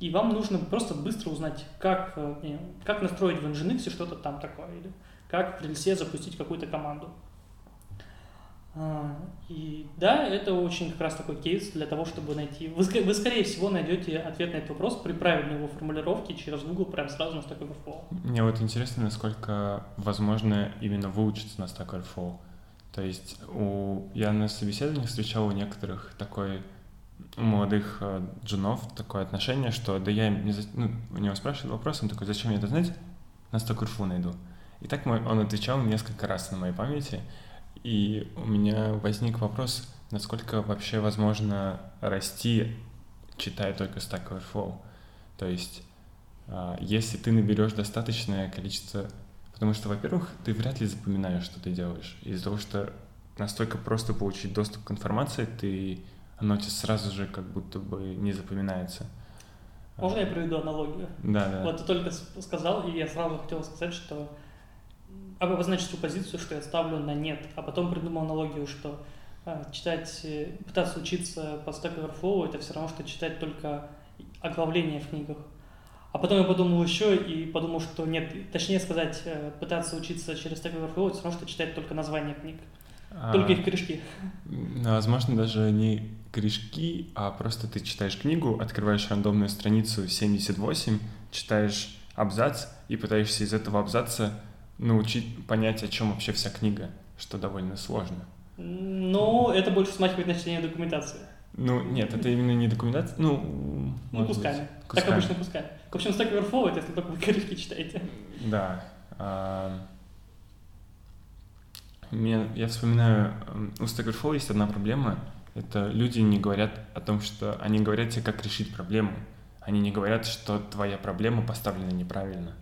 И вам нужно просто быстро узнать, как, э, как настроить в Nginx что-то там такое, или как в рельсе запустить какую-то команду. И да, это очень как раз такой кейс для того, чтобы найти... Вы, вы, скорее всего, найдете ответ на этот вопрос при правильной его формулировке через Google прям сразу на Stack Overflow. Мне вот интересно, насколько возможно именно выучиться на Stack Overflow. То есть у... я на собеседованиях встречал у некоторых такой... у молодых джунов такое отношение, что да я... Не... Ну, у него спрашивают вопрос, он такой, зачем мне это знать? На Stack Overflow найду. И так мой... он отвечал несколько раз на моей памяти. И у меня возник вопрос, насколько вообще возможно расти, читая только Stack Overflow. То есть, если ты наберешь достаточное количество Потому что, во-первых, ты вряд ли запоминаешь, что ты делаешь. Из-за того, что настолько просто получить доступ к информации, ты, оно тебе сразу же как будто бы не запоминается. Можно я приведу аналогию? Да, да. Вот ты только сказал, и я сразу хотел сказать, что обозначить свою позицию, что я ставлю на нет, а потом придумал аналогию, что читать, пытаться учиться по Stack Overflow, это все равно, что читать только оглавление в книгах. А потом я подумал еще и подумал, что нет, точнее сказать, пытаться учиться через Stack Overflow, это все равно, что читать только название книг, а, только их корешки. Возможно, даже не корешки, а просто ты читаешь книгу, открываешь рандомную страницу семьдесят восемь, читаешь абзац и пытаешься из этого абзаца научить понять, о чем вообще вся книга, что довольно сложно. Ну, это больше смахивает на чтение документации. Ну, нет, это именно не документация, ну... Ну, кусками. кусками. Так обычно кусками. В общем, Stack Overflow — это если только вы корешки читаете. Да. Меня, я вспоминаю, у Stack Overflow есть одна проблема. Это люди не говорят о том, что... Они говорят тебе, как решить проблему. Они не говорят, что твоя проблема поставлена неправильно.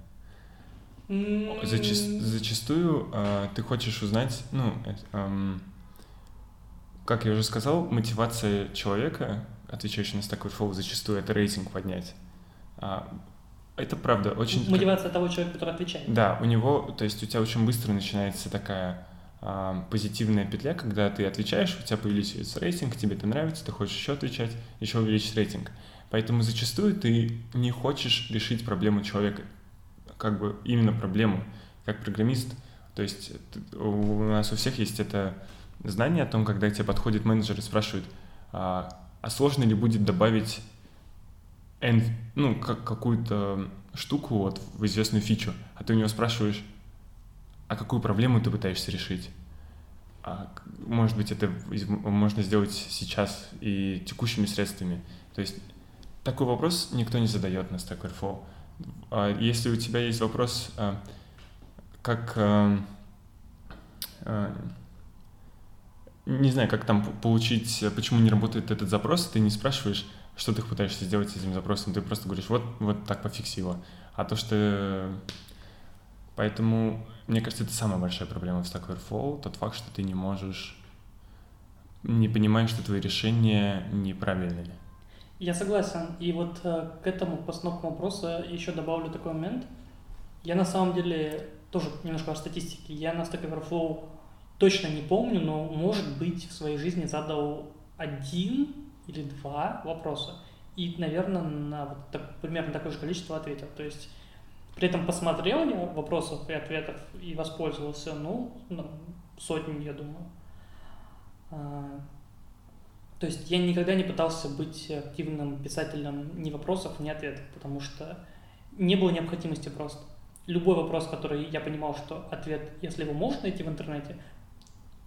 Mm-hmm. Зачаст, зачастую э, ты хочешь узнать... ну э, э, Как я уже сказал, мотивация человека, отвечающего на Stack Overflow, зачастую это рейтинг поднять. Это правда очень... Мотивация того человека, который отвечает. Да, у него, то есть у тебя очень быстро начинается такая э, позитивная петля, когда ты отвечаешь, у тебя появляется рейтинг, тебе это нравится, ты хочешь еще отвечать, еще увеличить рейтинг. Поэтому зачастую ты не хочешь решить проблему человека, как бы именно проблему, как программист. То есть у нас у всех есть это... знание о том, когда к тебе подходит менеджер и спрашивает, а, а сложно ли будет добавить env, ну, как, какую-то штуку вот, в известную фичу, а ты у него спрашиваешь, а какую проблему ты пытаешься решить? А, может быть, это можно сделать сейчас и текущими средствами. То есть такой вопрос никто не задает на Stack Overflow. А если у тебя есть вопрос, а, как... А, а, не знаю, как там получить, почему не работает этот запрос, ты не спрашиваешь, что ты пытаешься сделать с этим запросом, ты просто говоришь, вот, вот так пофикси его. А то, что... Поэтому, мне кажется, это самая большая проблема в Stack Overflow, тот факт, что ты не можешь, не понимаешь, что твои решения неправильные. Я согласен. И вот к этому постановку вопроса еще добавлю такой момент. Я на самом деле, тоже немножко о статистике, я на Stack Overflow... Точно не помню, но, может быть, в своей жизни задал один или два вопроса. И, наверное, на вот так, примерно такое же количество ответил. То есть при этом посмотрел я вопросов и ответов и воспользовался, ну, сотни, я думаю. То есть я никогда не пытался быть активным писателем ни вопросов, ни ответов, потому что не было необходимости просто. Любой вопрос, который я понимал, что ответ, если его можно найти в интернете,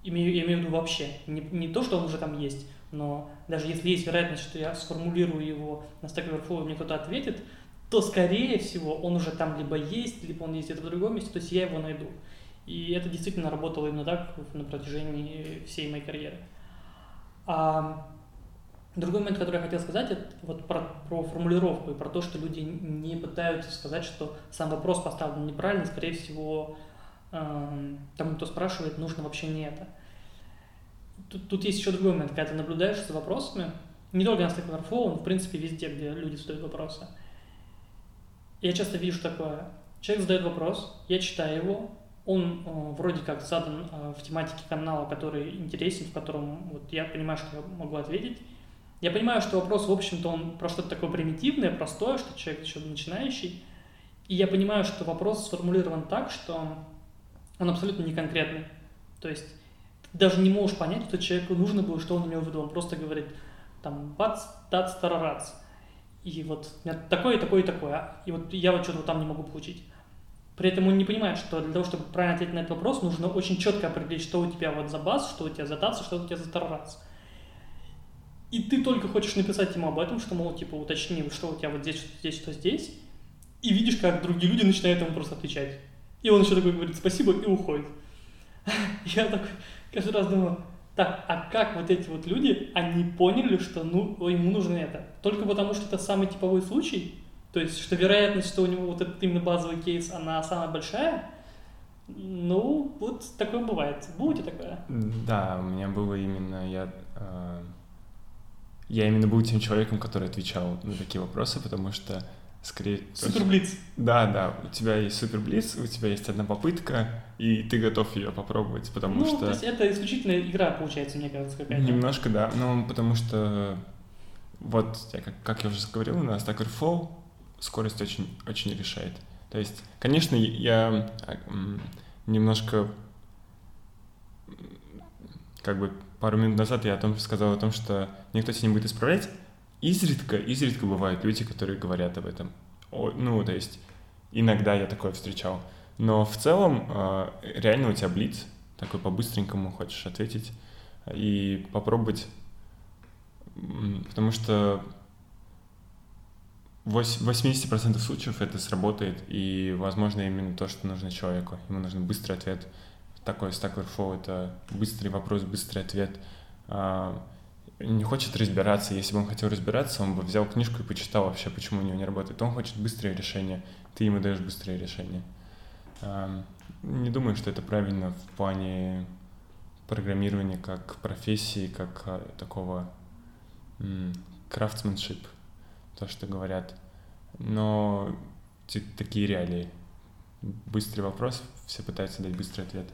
Имею, я имею в виду вообще, не, не то, что он уже там есть, но даже если есть вероятность, что я сформулирую его на Stack Overflow, и мне кто-то ответит, то, скорее всего, он уже там либо есть, либо он есть где-то в другом месте, то есть я его найду. И это действительно работало именно так на протяжении всей моей карьеры. А другой момент, который я хотел сказать, это вот про, про формулировку и про то, что люди не пытаются сказать, что сам вопрос поставлен неправильно, скорее всего, тому, кто спрашивает, нужно вообще не это. Тут, тут есть еще другой момент, когда ты наблюдаешь за вопросами, не только на Stack Overflow, но в принципе везде, где люди задают вопросы. Я часто вижу такое. Человек задает вопрос, я читаю его, он э, вроде как задан э, в тематике канала, который интересен, в котором вот, я понимаю, что я могу ответить. Я понимаю, что вопрос, в общем-то, он про что-то такое примитивное, простое, что человек еще начинающий. И я понимаю, что вопрос сформулирован так, что он абсолютно не конкретный. То есть ты даже не можешь понять, что человеку нужно было, что он имел в виду. Он просто говорит там бац, тац, тарарац. И вот такое, такое, такое. И вот я вот что-то там не могу получить. При этом он не понимает, что для того, чтобы правильно ответить на этот вопрос, нужно очень четко определить, что у тебя вот за бац, что у тебя за тац, что у тебя за тарарац. И ты только хочешь написать ему об этом, что, мол, типа, уточни, что у тебя вот здесь, что здесь, что здесь. И видишь, как другие люди начинают ему просто отвечать. И он еще такой говорит «спасибо» и уходит. Я такой каждый раз думаю, так, а как вот эти вот люди, они поняли, что ну, ему нужно это? Только потому, что это самый типовой случай, то есть, что вероятность, что у него вот этот именно базовый кейс, она самая большая, Ну, вот такое бывает. Было у тебя такое? Да, у меня было именно... Я, э, я именно был тем человеком, который отвечал на такие вопросы, потому что скорее... Суперблиц. Да, да. У тебя есть суперблиц, у тебя есть одна попытка, и ты готов ее попробовать, потому ну, что... Ну, то есть это исключительно игра, получается, мне кажется, какая-то. Немножко, да. Ну, потому что... Вот, как, как я уже говорил, у нас Stack Overflow скорость очень, очень решает. То есть, конечно, я немножко, как бы пару минут назад я о том сказал о том, что никто тебя не будет исправлять. Изредка, изредка бывают люди, которые говорят об этом. О, ну, то есть, иногда я такое встречал. Но в целом, реально у тебя блиц, такой по-быстренькому хочешь ответить и попробовать. Потому что в восемьдесят процентов случаев это сработает, и, возможно, именно то, что нужно человеку. Ему нужен быстрый ответ. Такой Stack Overflow — это быстрый вопрос, быстрый ответ. Не хочет разбираться. Если бы он хотел разбираться, он бы взял книжку и почитал вообще, почему у него не работает. Он хочет быстрое решение. Ты ему даешь быстрое решение. Не думаю, что это правильно в плане программирования как профессии, как такого... крафтсменшип, то, что говорят. Но такие реалии. Быстрый вопрос, все пытаются дать быстрый ответ.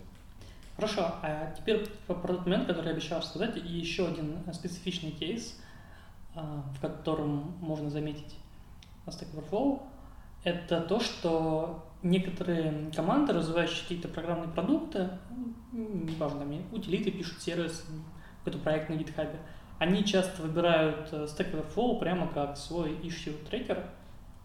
Хорошо, а теперь про тот момент, который я обещал рассказать, и еще один специфичный кейс, в котором можно заметить Stack Overflow, это то, что некоторые команды, развивающие какие-то программные продукты, неважно, утилиты пишут, сервис, какой-то проект на GitHub, они часто выбирают Stack Overflow прямо как свой issue tracker,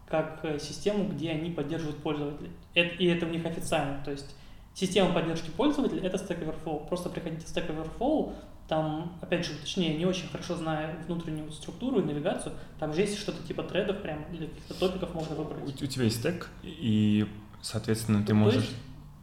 как систему, где они поддерживают пользователей. И это у них официально. То есть система поддержки пользователей — это Stack Overflow. Просто приходите в Stack Overflow, там, опять же, точнее, не очень хорошо зная внутреннюю структуру и навигацию, там же есть что-то типа тредов прямо, или каких-то топиков можно выбрать. У, у тебя есть тег, и, соответственно, ты, ты можешь...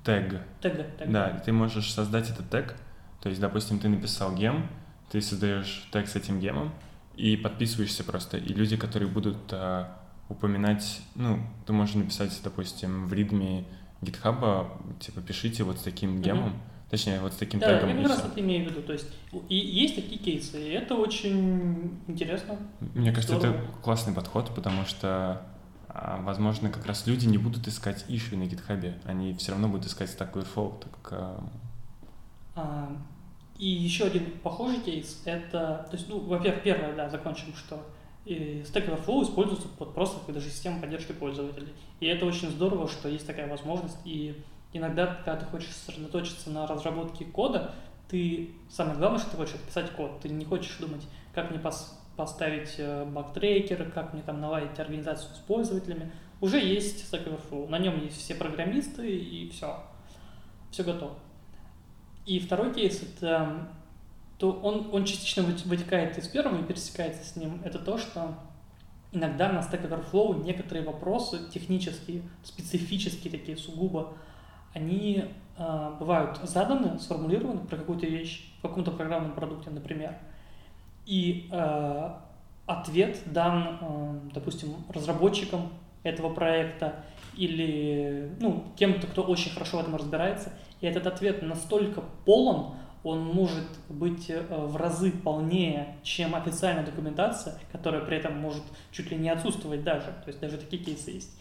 Тег. Тег, тег. Да, ты можешь создать этот тег. То есть, допустим, ты написал гем, ты создаешь тег с этим гемом и подписываешься просто. И люди, которые будут а, упоминать, ну, ты можешь написать, допустим, в ридми GitHub, типа, пишите вот с таким гемом, mm-hmm. точнее, вот с таким да, тегом. Да, я как раз это имею в виду. То есть, и есть такие кейсы, и это очень интересно. Мне кажется, здорово. Это классный подход, потому что, возможно, как раз люди не будут искать issue на GitHub, они все равно будут искать Stack Overflow, так как... А... И еще один похожий кейс – это, то есть, ну, во-первых, первое, да, закончим, что Stack Overflow используется под просто как даже система поддержки пользователей. И это очень здорово, что есть такая возможность. И иногда, когда ты хочешь сосредоточиться на разработке кода, ты самое главное, что ты хочешь писать код. Ты не хочешь думать, как мне пос- поставить баг-трекер, как мне там наладить организацию с пользователями. Уже есть Stack Overflow, на нем есть все программисты и все, все готово. И второй кейс, это, то он, он частично вытекает из первого и пересекается с ним, это то, что иногда на Stack Overflow некоторые вопросы технические, специфические такие сугубо, они э, бывают заданы, сформулированы про какую-то вещь, в каком-то программном продукте, например. И э, ответ дан, э, допустим, разработчикам этого проекта или ну, кем-то, кто очень хорошо в этом разбирается. И этот ответ настолько полон, он может быть в разы полнее, чем официальная документация, которая при этом может чуть ли не отсутствовать даже. То есть даже такие кейсы есть.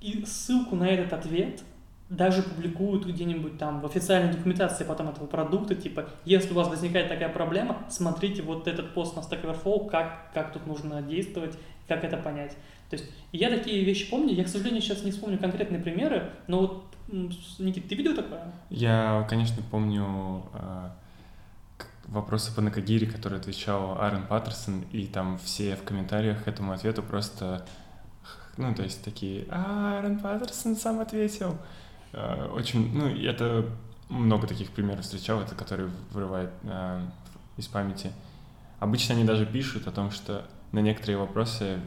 И ссылку на этот ответ даже публикуют где-нибудь там в официальной документации потом этого продукта, типа, если у вас возникает такая проблема, смотрите вот этот пост на Stack Overflow, как, как тут нужно действовать, как это понять. То есть я такие вещи помню, я, к сожалению, сейчас не вспомню конкретные примеры, но вот Никит, ты видел такое? Я, конечно, помню э, вопросы по Нокогири, которые отвечал Аарон Паттерсон, и там все в комментариях к этому ответу просто, ну, то есть такие, Аарон Паттерсон сам ответил. Э, очень, ну, это много таких примеров встречал, это которые вырывают э, из памяти. Обычно они даже пишут о том, что на некоторые вопросы,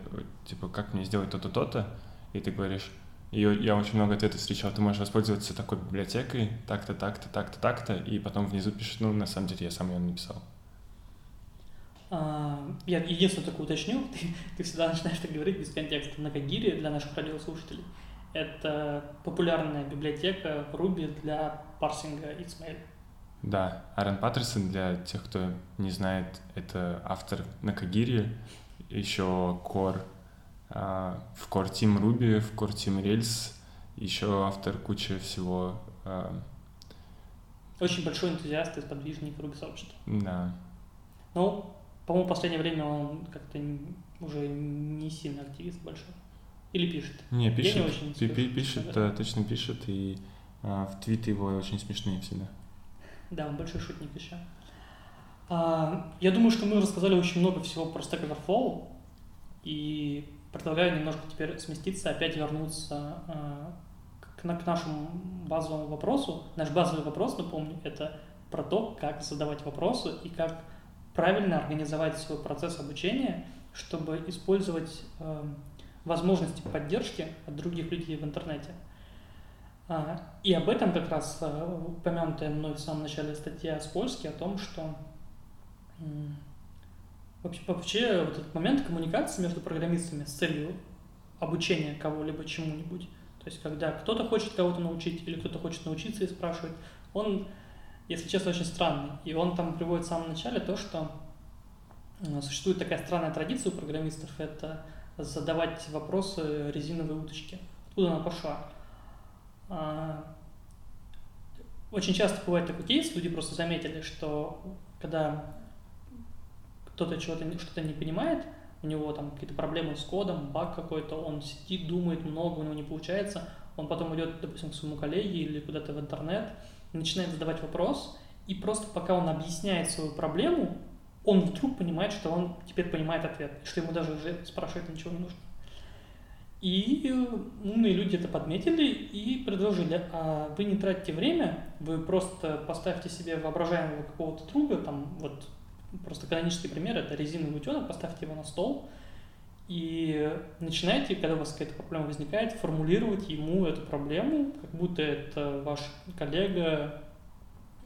типа, как мне сделать то-то, то-то, и ты говоришь, и я очень много ответов встречал. Ты можешь воспользоваться такой библиотекой, так-то, так-то, так-то, так-то, и потом внизу пишешь, ну, на самом деле, я сам ее написал. А, я единственное только уточню, ты, ты всегда начинаешь так говорить без контекста. Нокогири для наших радиослушателей — Это популярная библиотека в Ruby для парсинга икс эм эль. Да, Аарон Паттерсон, для тех, кто не знает, это автор Nokogiri, еще Core, в Core Team Ruby, в Core Team Rails, еще автор кучи всего. Очень большой энтузиаст и сподвижник Ruby сообщества. Да. Ну, по-моему, в последнее время он как-то уже не сильно активист большой. Или пишет? Не, пишет, не очень пишет, пишет да, точно пишет, и а, в твиты его очень смешные всегда. Да, он большой шутник еще. А, я думаю, что мы рассказали очень много всего про Stack Overflow, и предлагаю немножко теперь сместиться, опять вернуться а, к, к нашему базовому вопросу. Наш базовый вопрос, напомню, это про то, как задавать вопросы и как правильно организовать свой процесс обучения, чтобы использовать... А, возможности поддержки от других людей в интернете. И об этом как раз упомянутая мной в самом начале статья Спольски, о том, что вообще, вообще вот этот момент коммуникации между программистами с целью обучения кого-либо чему-нибудь, то есть когда кто-то хочет кого-то научить или кто-то хочет научиться и спрашивать, он, если честно, очень странный. И он там приводит в самом начале то, что существует такая странная традиция у программистов, это задавать вопросы резиновой уточки. Откуда она пошла? Очень часто бывает такой кейс, люди просто заметили, что когда кто-то чего-то, что-то не понимает, у него там какие-то проблемы с кодом, баг какой-то, он сидит, думает много, у него не получается, он потом идет, допустим, к своему коллеге или куда-то в интернет, начинает задавать вопрос, и просто пока он объясняет свою проблему, он вдруг понимает, что он теперь понимает ответ, что ему даже уже спрашивать ничего не нужно. И умные люди это подметили и предложили, а вы не тратите время, вы просто поставьте себе воображаемого какого-то друга, там вот просто канонический пример, это резиновый утенок, поставьте его на стол и начинайте, когда у вас какая-то проблема возникает, формулировать ему эту проблему, как будто это ваш коллега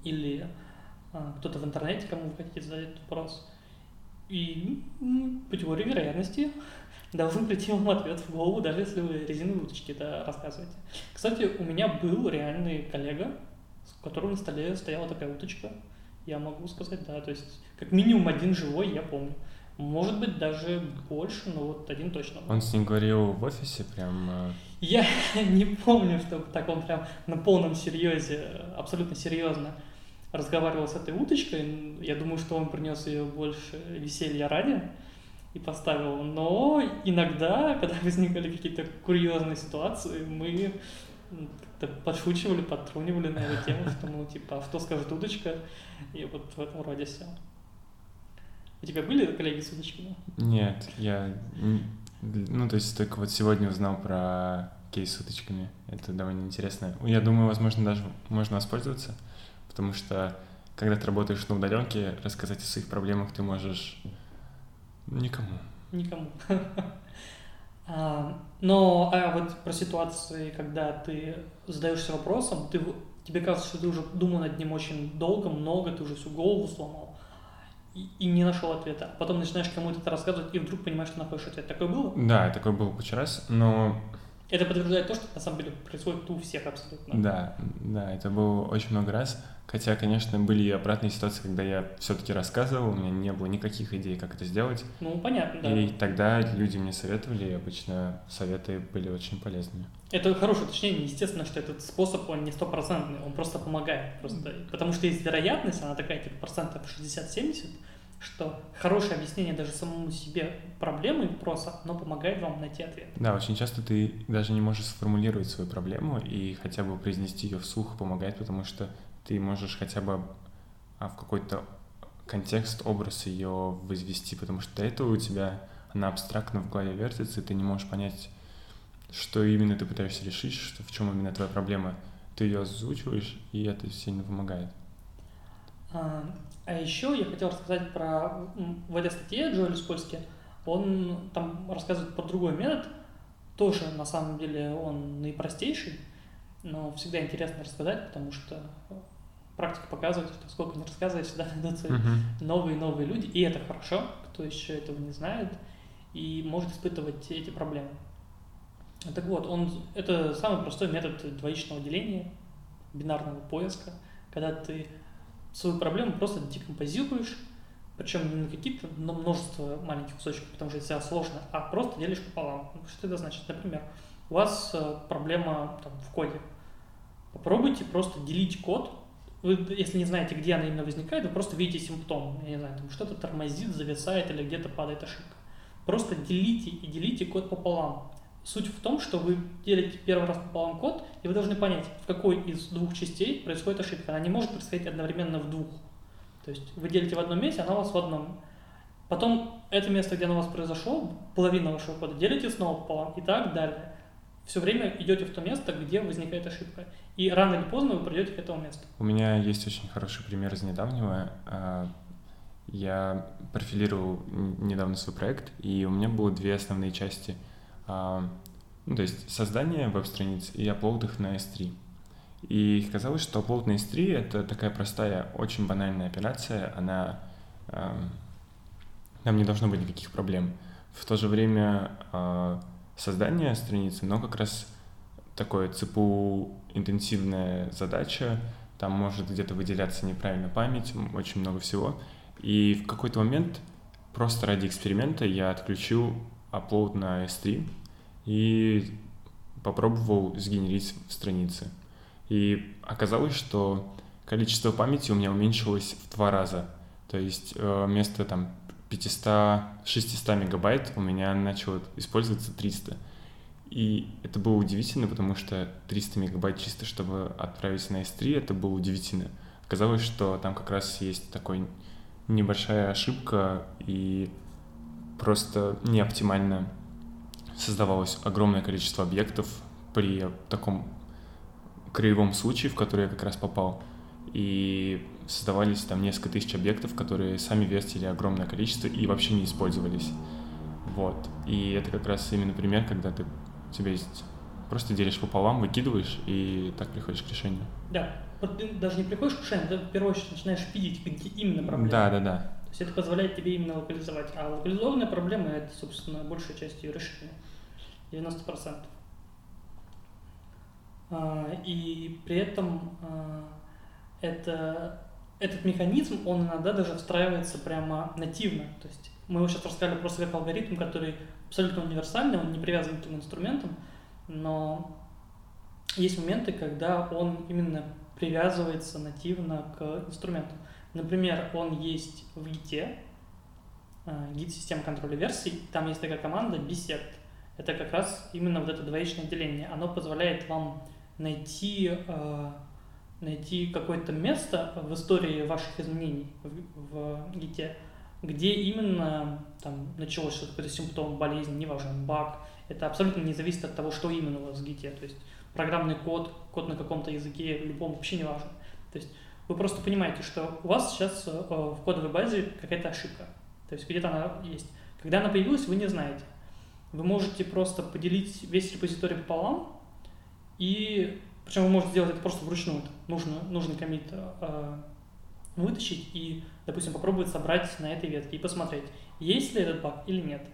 или... кто-то в интернете, кому вы хотите задать этот вопрос. И по теории вероятности должен прийти вам ответ в голову, даже если вы резиновые уточки это рассказываете. Кстати, у меня был реальный коллега, с которым на столе стояла такая уточка. Я могу сказать, да, то есть как минимум один живой, я помню. Может быть, даже больше, но вот один точно был. Он с ним говорил в офисе прям... Я не помню, что так он прям на полном серьезе, абсолютно серьезно разговаривал с этой уточкой, я думаю, что он принес ее больше веселья ради и поставил, но иногда, когда возникали какие-то курьезные ситуации, мы подшучивали, подтрунивали на эту тему, что, ну, типа, а что скажет уточка, и вот в этом роде все. У тебя были коллеги с уточками? Нет, я, ну, то есть только вот сегодня узнал про кейс с уточками, это довольно интересно. Я думаю, возможно, даже можно воспользоваться. Потому что, когда ты работаешь на удаленке, рассказать о своих проблемах ты можешь никому. Никому. Но а вот про ситуации, когда ты задаешься вопросом, ты, тебе кажется, что ты уже думал над ним очень долго, много, ты уже всю голову сломал и, и не нашел ответа. Потом начинаешь кому-то это рассказывать, и вдруг понимаешь, что находишь ответ. Такое было? Да, такое было куча раз, но... Это подтверждает то, что на самом деле происходит у всех абсолютно. Да, да, это было очень много раз. Хотя, конечно, были и обратные ситуации, когда я все-таки рассказывал, у меня не было никаких идей, как это сделать. Ну, понятно, да. И тогда люди мне советовали, и обычно советы были очень полезными. Это хорошее уточнение, естественно, что этот способ, он не стопроцентный, он просто помогает. Просто. Потому что есть вероятность, она такая, типа, процентов шестьдесят-семьдесят, что хорошее объяснение даже самому себе проблемы просто, оно помогает вам найти ответ. Да, очень часто ты даже не можешь сформулировать свою проблему и хотя бы произнести ее вслух помогает, потому что ты можешь хотя бы в какой-то контекст, образ ее возвести, потому что до этого у тебя она абстрактно в голове вертится, и ты не можешь понять, что именно ты пытаешься решить, что, в чем именно твоя проблема. Ты ее озвучиваешь, и это сильно помогает. А... А еще я хотел рассказать про... В этой статье Джоэля Спольски, он там рассказывает про другой метод. Тоже, на самом деле, он наипростейший, но всегда интересно рассказать, потому что практика показывает, что сколько не рассказывать, всегда найдутся uh-huh. новые и новые люди. И это хорошо, кто еще этого не знает и может испытывать эти проблемы. Так вот, он, это самый простой метод двоичного деления, бинарного поиска, когда ты свою проблему просто декомпозируешь, причем не на какие-то, но множество маленьких кусочков, потому что это сложно, а просто делишь пополам. Что это значит? Например, у вас проблема там, в коде. Попробуйте просто делить код. Вы, если не знаете, где она именно возникает, вы просто видите симптом. Я не знаю, там что-то тормозит, зависает или где-то падает ошибка. Просто делите и делите код пополам. Суть в том, что вы делите первый раз пополам код, и вы должны понять, в какой из двух частей происходит ошибка. Она не может происходить одновременно в двух. То есть вы делите в одном месте, она у вас в одном. Потом это место, где она у вас произошло, половина вашего кода, делите снова пополам и так далее. Все время идете в то место, где возникает ошибка. И рано или поздно вы придете к этому месту. У меня есть очень хороший пример из недавнего. Я профилировал недавно свой проект, и у меня было две основные части. Ну, то есть создание веб-страниц и апплоуд их на эс три. И казалось, что апплоуд на эс три — это такая простая, очень банальная операция. Она... Там не должно быть никаких проблем. В то же время... создание страницы, но как раз такое ЦПУ-интенсивная задача, там может где-то выделяться неправильно память, очень много всего. И в какой-то момент, просто ради эксперимента, я отключил апплоуд на эс три и попробовал сгенерить страницы. И оказалось, что количество памяти у меня уменьшилось в два раза. То есть вместо там пятьсот-шестьсот мегабайт у меня начало использоваться триста. И это было удивительно, потому что триста мегабайт чисто, чтобы отправить на эс три, это было удивительно. Оказалось, что там как раз есть такая небольшая ошибка, и просто неоптимально создавалось огромное количество объектов при таком краевом случае, в который я как раз попал. И создавались там несколько тысяч объектов, которые сами вертили огромное количество и вообще не использовались. Вот. И это как раз именно пример, когда ты у тебя есть... Просто делишь пополам, выкидываешь, и так приходишь к решению. Да. Ты даже не приходишь к решению, ты в первую очередь начинаешь видеть, где именно проблема. Да, да, да. То есть это позволяет тебе именно локализовать. А локализованная проблема — это, собственно, большая часть ее решения. девяносто процентов. И при этом... Это, этот механизм, он иногда даже встраивается прямо нативно. То есть мы его сейчас рассказали просто как алгоритм, который абсолютно универсальный, он не привязан к каким инструментам, но есть моменты, когда он именно привязывается нативно к инструменту. Например, он есть в Git, Git система контроля версий, там есть такая команда bisect. Это как раз именно вот это двоичное деление. Оно позволяет вам найти... найти какое-то место в истории ваших изменений в Git, где именно там началось что-то, какой-то симптом, болезнь, неважно, баг. Это абсолютно не зависит от того, что именно у вас в Git. То есть программный код, код на каком-то языке, в любом, вообще не важно. То есть вы просто понимаете, что у вас сейчас в кодовой базе какая-то ошибка. То есть где-то она есть. Когда она появилась, вы не знаете. Вы можете просто поделить весь репозиторий пополам, и причем вы можете сделать это просто вручную. Нужно, нужный коммит э, вытащить и, допустим, попробовать собрать на этой ветке и посмотреть, есть ли этот баг или нет.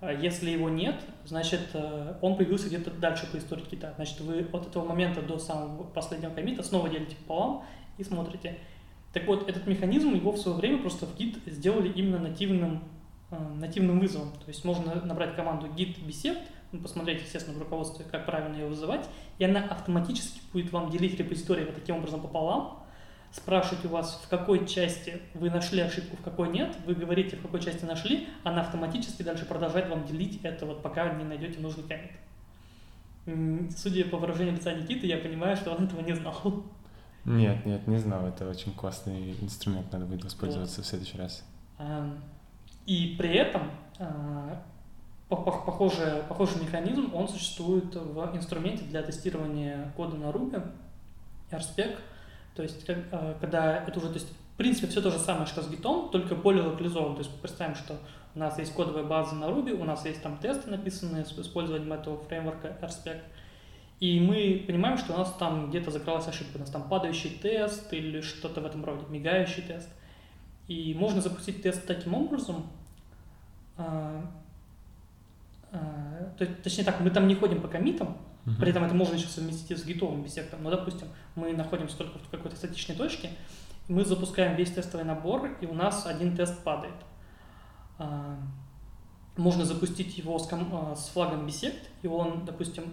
Если его нет, значит, э, он появился где-то дальше по истории Git. Значит, вы от этого момента до самого последнего коммита снова делите пополам и смотрите. Так вот, этот механизм, его в свое время просто в Git сделали именно нативным, э, нативным вызовом. То есть можно набрать команду git bisect, посмотреть, естественно, в руководстве, как правильно ее вызывать, и она автоматически будет вам делить репозиторий вот таким образом пополам, спрашивать у вас, в какой части вы нашли ошибку, в какой нет, вы говорите, в какой части нашли, она автоматически дальше продолжает вам делить это, вот пока не найдете нужный коммит. Судя по выражению лица Никиты, я понимаю, что он этого не знал. Нет, нет, не знал, это очень классный инструмент, надо будет воспользоваться вот в следующий раз. И при этом... Похожий, похожий механизм, он существует в инструменте для тестирования кода на Ruby, RSpec. То есть, когда это уже, то есть, в принципе, все то же самое, что с Git, только более локализован. То есть, представим, что у нас есть кодовая база на Ruby, у нас есть там тесты, написанные с использованием этого фреймворка RSpec. И мы понимаем, что у нас там где-то закрылась ошибка, у нас там падающий тест или что-то в этом роде, мигающий тест. И можно запустить тест таким образом, То, точнее так, мы там не ходим по коммитам, uh-huh. при этом это можно еще совместить с гитовым бисектом, но, допустим, мы находимся только в какой-то статичной точке, мы запускаем весь тестовый набор, и у нас один тест падает. Можно запустить его с, ком- с флагом bisect, и он, допустим,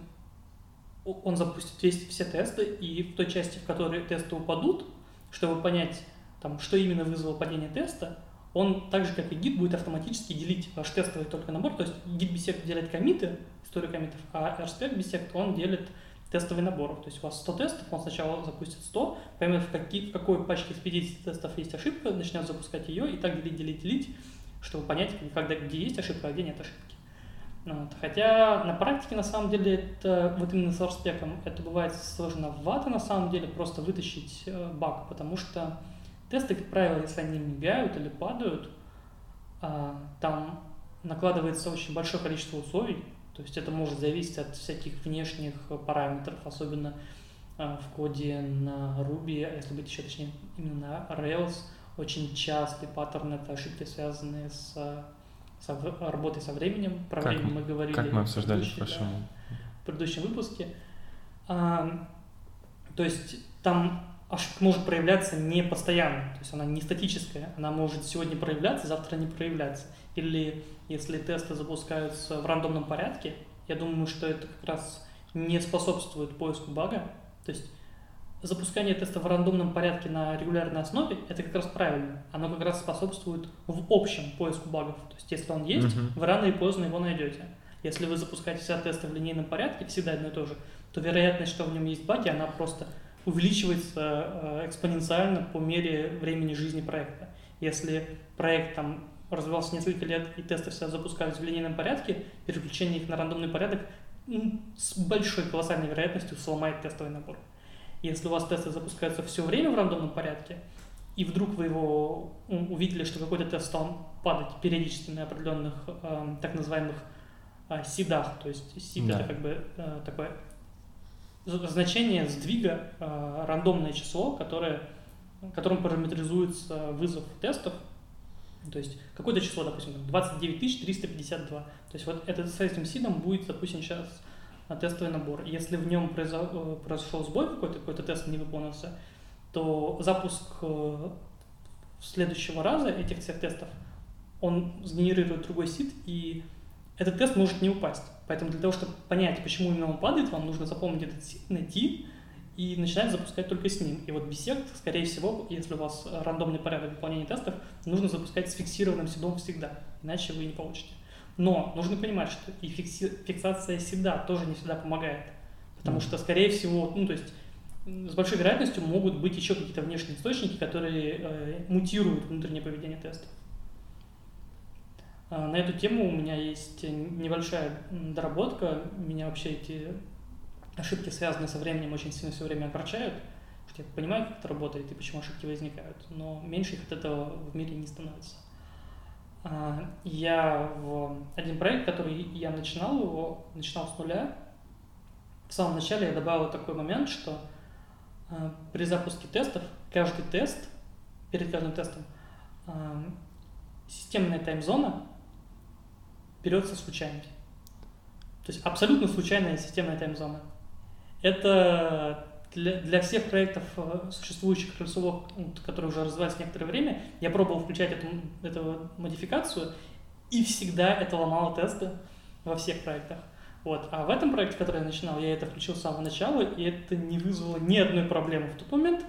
он запустит весь, все тесты, и в той части, в которой тесты упадут, чтобы понять, там, что именно вызвало падение теста, он так же, как и Git, будет автоматически делить ваш тестовый только набор, то есть Git bisect делит коммиты, историю коммитов, а RSpec bisect, он делит тестовый набор, то есть у вас сто тестов, он сначала запустит сто, поймет, в, какие, в какой пачке из пятидесяти тестов есть ошибка, начнет запускать ее и так делить, делить, делить, чтобы понять, когда, где есть ошибка, а где нет ошибки. Вот. Хотя на практике, на самом деле, это, вот именно с RSpec это бывает сложновато, на самом деле, просто вытащить э, баг, потому что тесты, как правило, если они мигают или падают, э, там накладывается очень большое количество условий, то есть это может зависеть от всяких внешних параметров, особенно э, в коде на Ruby, а если быть еще точнее, именно на Rails, очень частый паттерн — это ошибки, связанные с, с работой со временем. Про как время мы говорили. Как мы обсуждали в, в, прошлом... да, в предыдущем выпуске. А, то есть там ошибка может проявляться не постоянно, то есть она не статическая, она может сегодня проявляться, завтра не проявляться. Или если тесты запускаются в рандомном порядке, я думаю, что это как раз не способствует поиску бага. То есть запускание теста в рандомном порядке на регулярной основе – это как раз правильно. Оно как раз способствует в общем поиску багов. То есть, если он есть, uh-huh. вы рано или поздно его найдете. Если вы запускаете все тесты в линейном порядке, всегда одно и то же, то вероятность, что в нем есть баги, она просто увеличивается экспоненциально по мере времени жизни проекта. Если проект там развивался несколько лет и тесты все запускались в линейном порядке, переключение их на рандомный порядок ну, с большой колоссальной вероятностью сломает тестовый набор. Если у вас тесты запускаются все время в рандомном порядке, и вдруг вы его увидели, что какой-то тест стал падать периодически на определенных э, так называемых э, сидах, то есть сид да. это как бы э, такое значение сдвига, э, рандомное число, которое, которым параметризуется вызов тестов, то есть какое-то число, допустим, двадцать девять тысяч триста пятьдесят два, то есть вот это, с этим сидом будет запущен сейчас тестовый набор. Если в нем произошел сбой какой-то, какой-то тест не выполнился, то запуск следующего раза этих всех тестов, он сгенерирует другой сид, и этот тест может не упасть. Поэтому для того, чтобы понять, почему именно он падает, вам нужно запомнить этот сид, найти и начинать запускать только с ним. И вот bisect, скорее всего, если у вас рандомный порядок выполнения тестов, нужно запускать с фиксированным сидом всегда, иначе вы не получите. Но нужно понимать, что и фикси... фиксация сида тоже не всегда помогает, потому mm-hmm. что, скорее всего, ну, то есть с большой вероятностью могут быть еще какие-то внешние источники, которые э, мутируют внутреннее поведение тестов. А на эту тему у меня есть небольшая доработка. Меня вообще эти ошибки, связанные со временем, очень сильно все время огорчают, потому что я понимаю, как это работает и почему ошибки возникают, но меньше их от этого в мире не становится. Я в один проект, который я начинал, его начинал с нуля. В самом начале я добавил такой момент, что при запуске тестов каждый тест, перед каждым тестом, системная таймзона берется случайно. То есть абсолютно случайная системная таймзона. Это Для, для всех проектов, существующих крыльцовых, которые уже развивались некоторое время, я пробовал включать эту, эту модификацию, и всегда это ломало тесты во всех проектах. Вот. А в этом проекте, который я начинал, я это включил с самого начала, и это не вызвало ни одной проблемы в тот момент.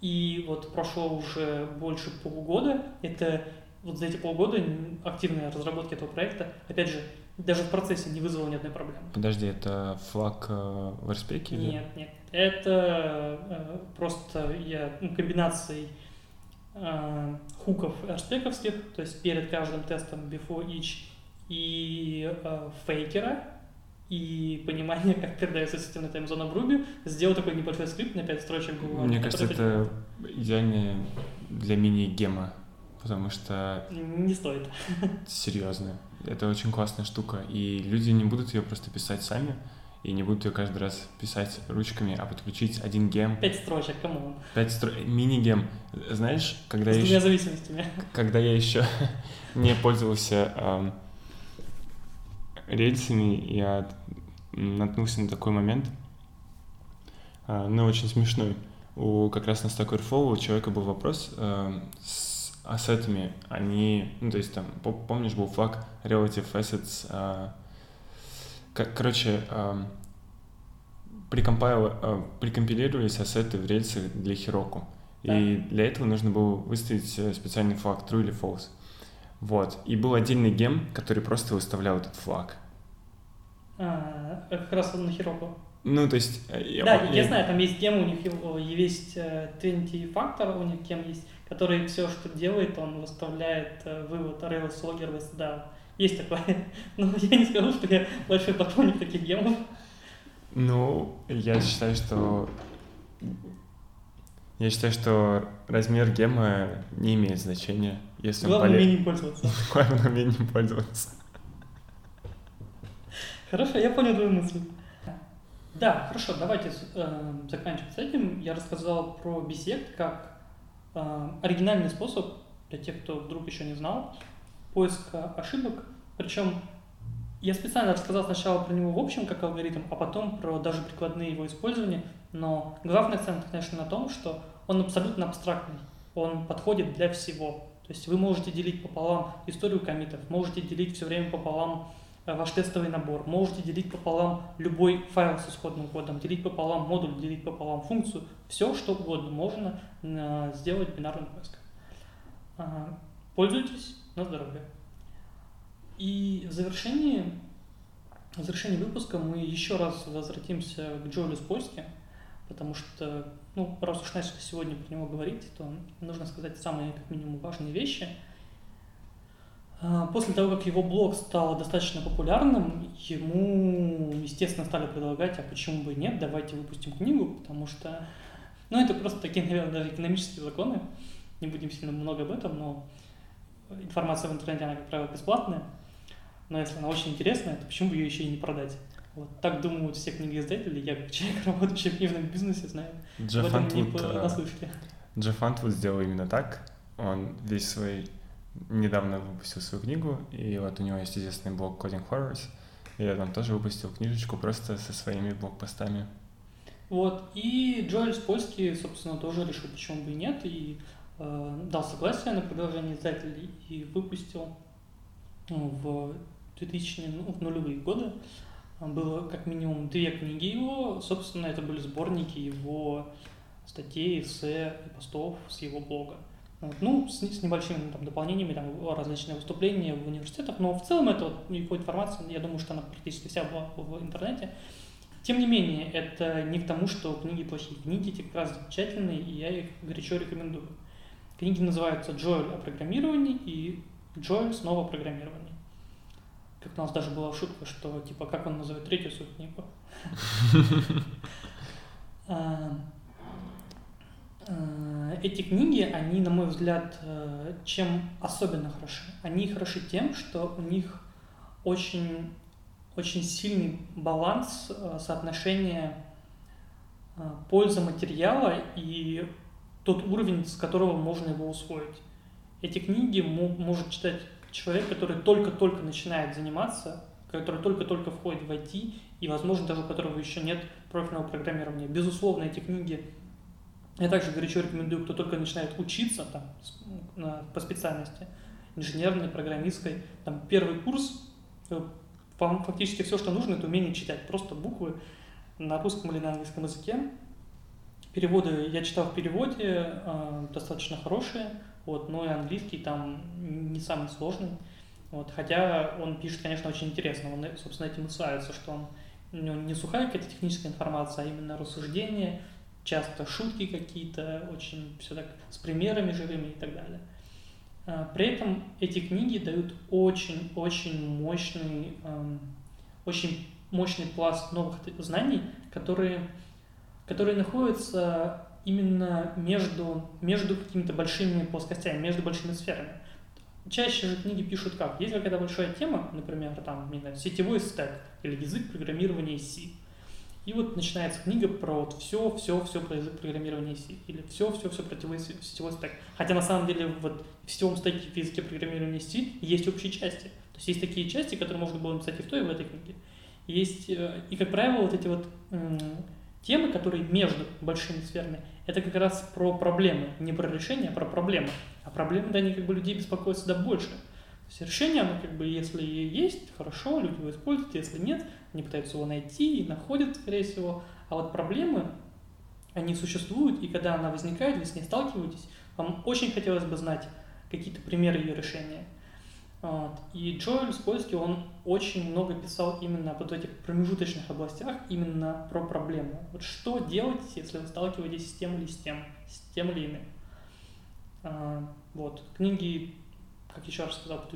И вот прошло уже больше полугода. Это вот за эти полгода активной разработки этого проекта, опять же, даже в процессе не вызвало ни одной проблемы. Подожди, это флаг в RSpec или? Нет, нет. Это э, просто я ну, комбинацией э, хуков RSpec-овских, то есть перед каждым тестом before each, и э, фейкера, и понимание, как передается системная таймзона в Ruby, сделал такой небольшой скрипт на пять строчек. Мне кажется, это идеально для мини-гема, потому что... Не стоит. Серьезно. Это очень классная штука, и люди не будут ее просто писать сами, и не будут ее каждый раз писать ручками, а подключить один гем. Пять строчек, камон. Пять строчек, мини-гем. Знаешь, когда я, еще... зависимостями. когда я еще не пользовался эм, рельсами я наткнулся на такой момент, ну, очень смешной. У как раз на Stack Overflow у человека был вопрос с ассетами. Они, ну, то есть там, помнишь, был флаг Relative Assets. Короче, прикомпилировались ассеты в рельсы для Heroku. Да. И для этого нужно было выставить специальный флаг True или False. Вот. И был отдельный гем, который просто выставлял этот флаг. А, как раз он на Heroku. Ну, то есть... Да, я, я знаю, там есть гем, у них есть двадцать фактор, у них гем есть, который все, что делает, он выставляет вывод Rails Logger with down. Есть такое. Но я не скажу, что я большой поклонник таких гемов. Ну, я считаю, что... Я считаю, что размер гема не имеет значения, если главное, он полезен. Умением пользоваться. Главное, умением пользоваться. Хорошо, я понял твою мысль. Да, хорошо, давайте э, заканчивать с этим. Я рассказал про Bisect как э, оригинальный способ, для тех, кто вдруг еще не знал, поиска ошибок. Причем я специально рассказал сначала про него в общем как алгоритм, а потом про даже прикладные его использования. Но главный акцент, конечно, на том, что он абсолютно абстрактный. Он подходит для всего. То есть вы можете делить пополам историю коммитов, можете делить все время пополам ваш тестовый набор, можете делить пополам любой файл с исходным кодом, делить пополам модуль, делить пополам функцию, все что угодно можно сделать бинарным поиском. Пользуйтесь на здоровье. И в завершении, в завершении выпуска мы еще раз возвратимся к Джоэлю Спольски, потому что, ну, раз уж начали сегодня про него говорить, то нужно сказать самые, как минимум, важные вещи. После того, как его блог стал достаточно популярным, ему, естественно, стали предлагать, а почему бы и нет, давайте выпустим книгу, потому что, ну, это просто такие, наверное, даже экономические законы, не будем сильно много об этом, но информация в интернете, она, как правило, бесплатная, но если она очень интересная, то почему бы ее еще и не продать? Вот так думают все книгоиздатели, я, человек, работающий в книжном бизнесе, знаю, Джефф Антут, наслышке. Джефф Антут сделал именно так, он весь свой... недавно выпустил свою книгу, и вот у него есть известный блог Coding Horrors, и я там тоже выпустил книжечку просто со своими блог-постами. Вот, и Джоэль Спольски, собственно, тоже решил, почему бы и нет, и э, дал согласие на продолжение издателей и выпустил в двухтысячные, ну, в нулевые годы. Было как минимум две книги его, собственно, это были сборники его статей, эссе, постов с его блога. Ну, с, с небольшими там дополнениями, там, различные выступления в университетах, но в целом это вот, его информация, я думаю, что она практически вся была в интернете. Тем не менее, это не к тому, что книги плохие. Книги эти как раз замечательные, и я их горячо рекомендую. Книги называются «Джоэль о программировании» и «Джоэль снова о программировании». Как у нас даже была шутка, что, типа, как он называет третью свою книгу. Эти книги, они, на мой взгляд, чем особенно хороши? Они хороши тем, что у них очень, очень сильный баланс соотношения пользы материала и тот уровень, с которого можно его усвоить. Эти книги может читать человек, который только-только начинает заниматься, который только-только входит в ай ти и, возможно, даже у которого еще нет профильного программирования. Безусловно, эти книги я также горячо рекомендую, кто только начинает учиться там, по специальности, инженерной, программистской. Там первый курс, вам фактически все, что нужно, это умение читать. Просто буквы на русском или на английском языке. Переводы я читал в переводе, э, достаточно хорошие, вот, но и английский там не самый сложный. Вот, хотя он пишет, конечно, очень интересно. Он, собственно, этим и славится, что он, он не сухая какая-то техническая информация, а именно рассуждение, часто шутки какие-то, очень все так с примерами живыми и так далее. При этом эти книги дают очень-очень мощный, очень мощный пласт новых знаний, которые, которые находятся именно между, между какими-то большими плоскостями, между большими сферами. Чаще же книги пишут как? Есть какая-то большая тема, например, там, не знаю, сетевой стэк или язык программирования си. И вот начинается книга про вот все, все, все про язык программирования си или все, все, все про сетевой стэк. Хотя на самом деле вот в сетевом стэке в языке программирования си есть общие части. То есть есть такие части, которые можно было написать и в той, и в этой книге. Есть, и, как правило, вот эти вот темы, которые между большими сферами, это как раз про проблемы. Не про решения, а про проблемы. А проблемы, да, они как бы людей беспокоят всегда больше. То есть решение, оно как бы, если есть, хорошо, люди его используют, если нет, они пытаются его найти и находят, скорее всего. А вот проблемы, они существуют, и когда она возникает, вы с ней сталкиваетесь, вам очень хотелось бы знать какие-то примеры ее решения. Вот. И Джоэль Спольски, он очень много писал именно об этих промежуточных областях, именно про проблему. Вот что делать, если вы сталкиваетесь с тем или с тем, с тем или иным. А, вот. Книги, как еще раз сказал,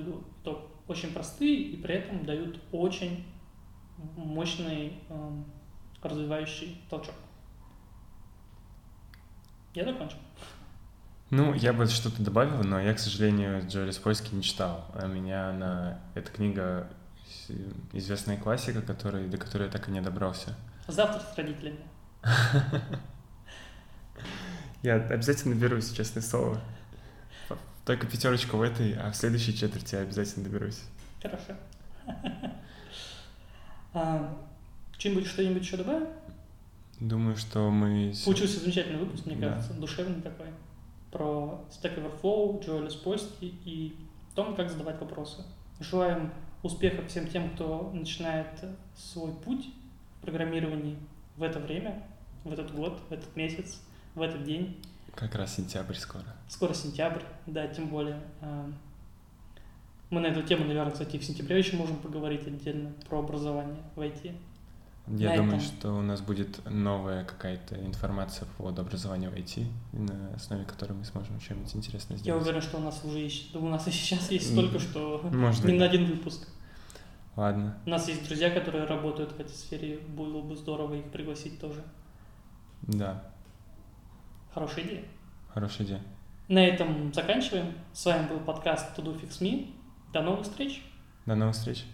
то очень простые и при этом дают очень мощный э, развивающий толчок. Я закончу. Ну, я бы что-то добавил, но я, к сожалению, Джоэля Спольски не читал. А меня она... Эта книга известная классика, который... до которой я так и не добрался. Завтра с родителями. Я обязательно доберусь, честное слово. Только пятерочку в этой, а в следующей четверти я обязательно доберусь. Хорошо. Что-нибудь, что-нибудь еще добавим? Думаю, что мы... Получился замечательный выпуск, мне кажется, душевный такой. Про Stack Overflow, Джоэля Спольски и о том, как задавать вопросы. Желаем успехов всем тем, кто начинает свой путь в программировании в это время, в этот год, в этот месяц, в этот день. Как раз сентябрь скоро. Скоро сентябрь, да, тем более. Мы на эту тему, наверное, кстати, в сентябре еще можем поговорить отдельно про образование в ай ти. Я на думаю, этом. Что у нас будет новая какая-то информация по поводу образования в ай ти, на основе которой мы сможем что-нибудь интересное сделать. Я уверен, что у нас уже есть, у нас и сейчас есть столько, что Может не быть. На один выпуск. Ладно. У нас есть друзья, которые работают в этой сфере, было бы здорово их пригласить тоже. Да. Хорошая идея. Хорошая идея. На этом заканчиваем. С вами был подкаст To Do Fix Me. До новых встреч. До новых встреч.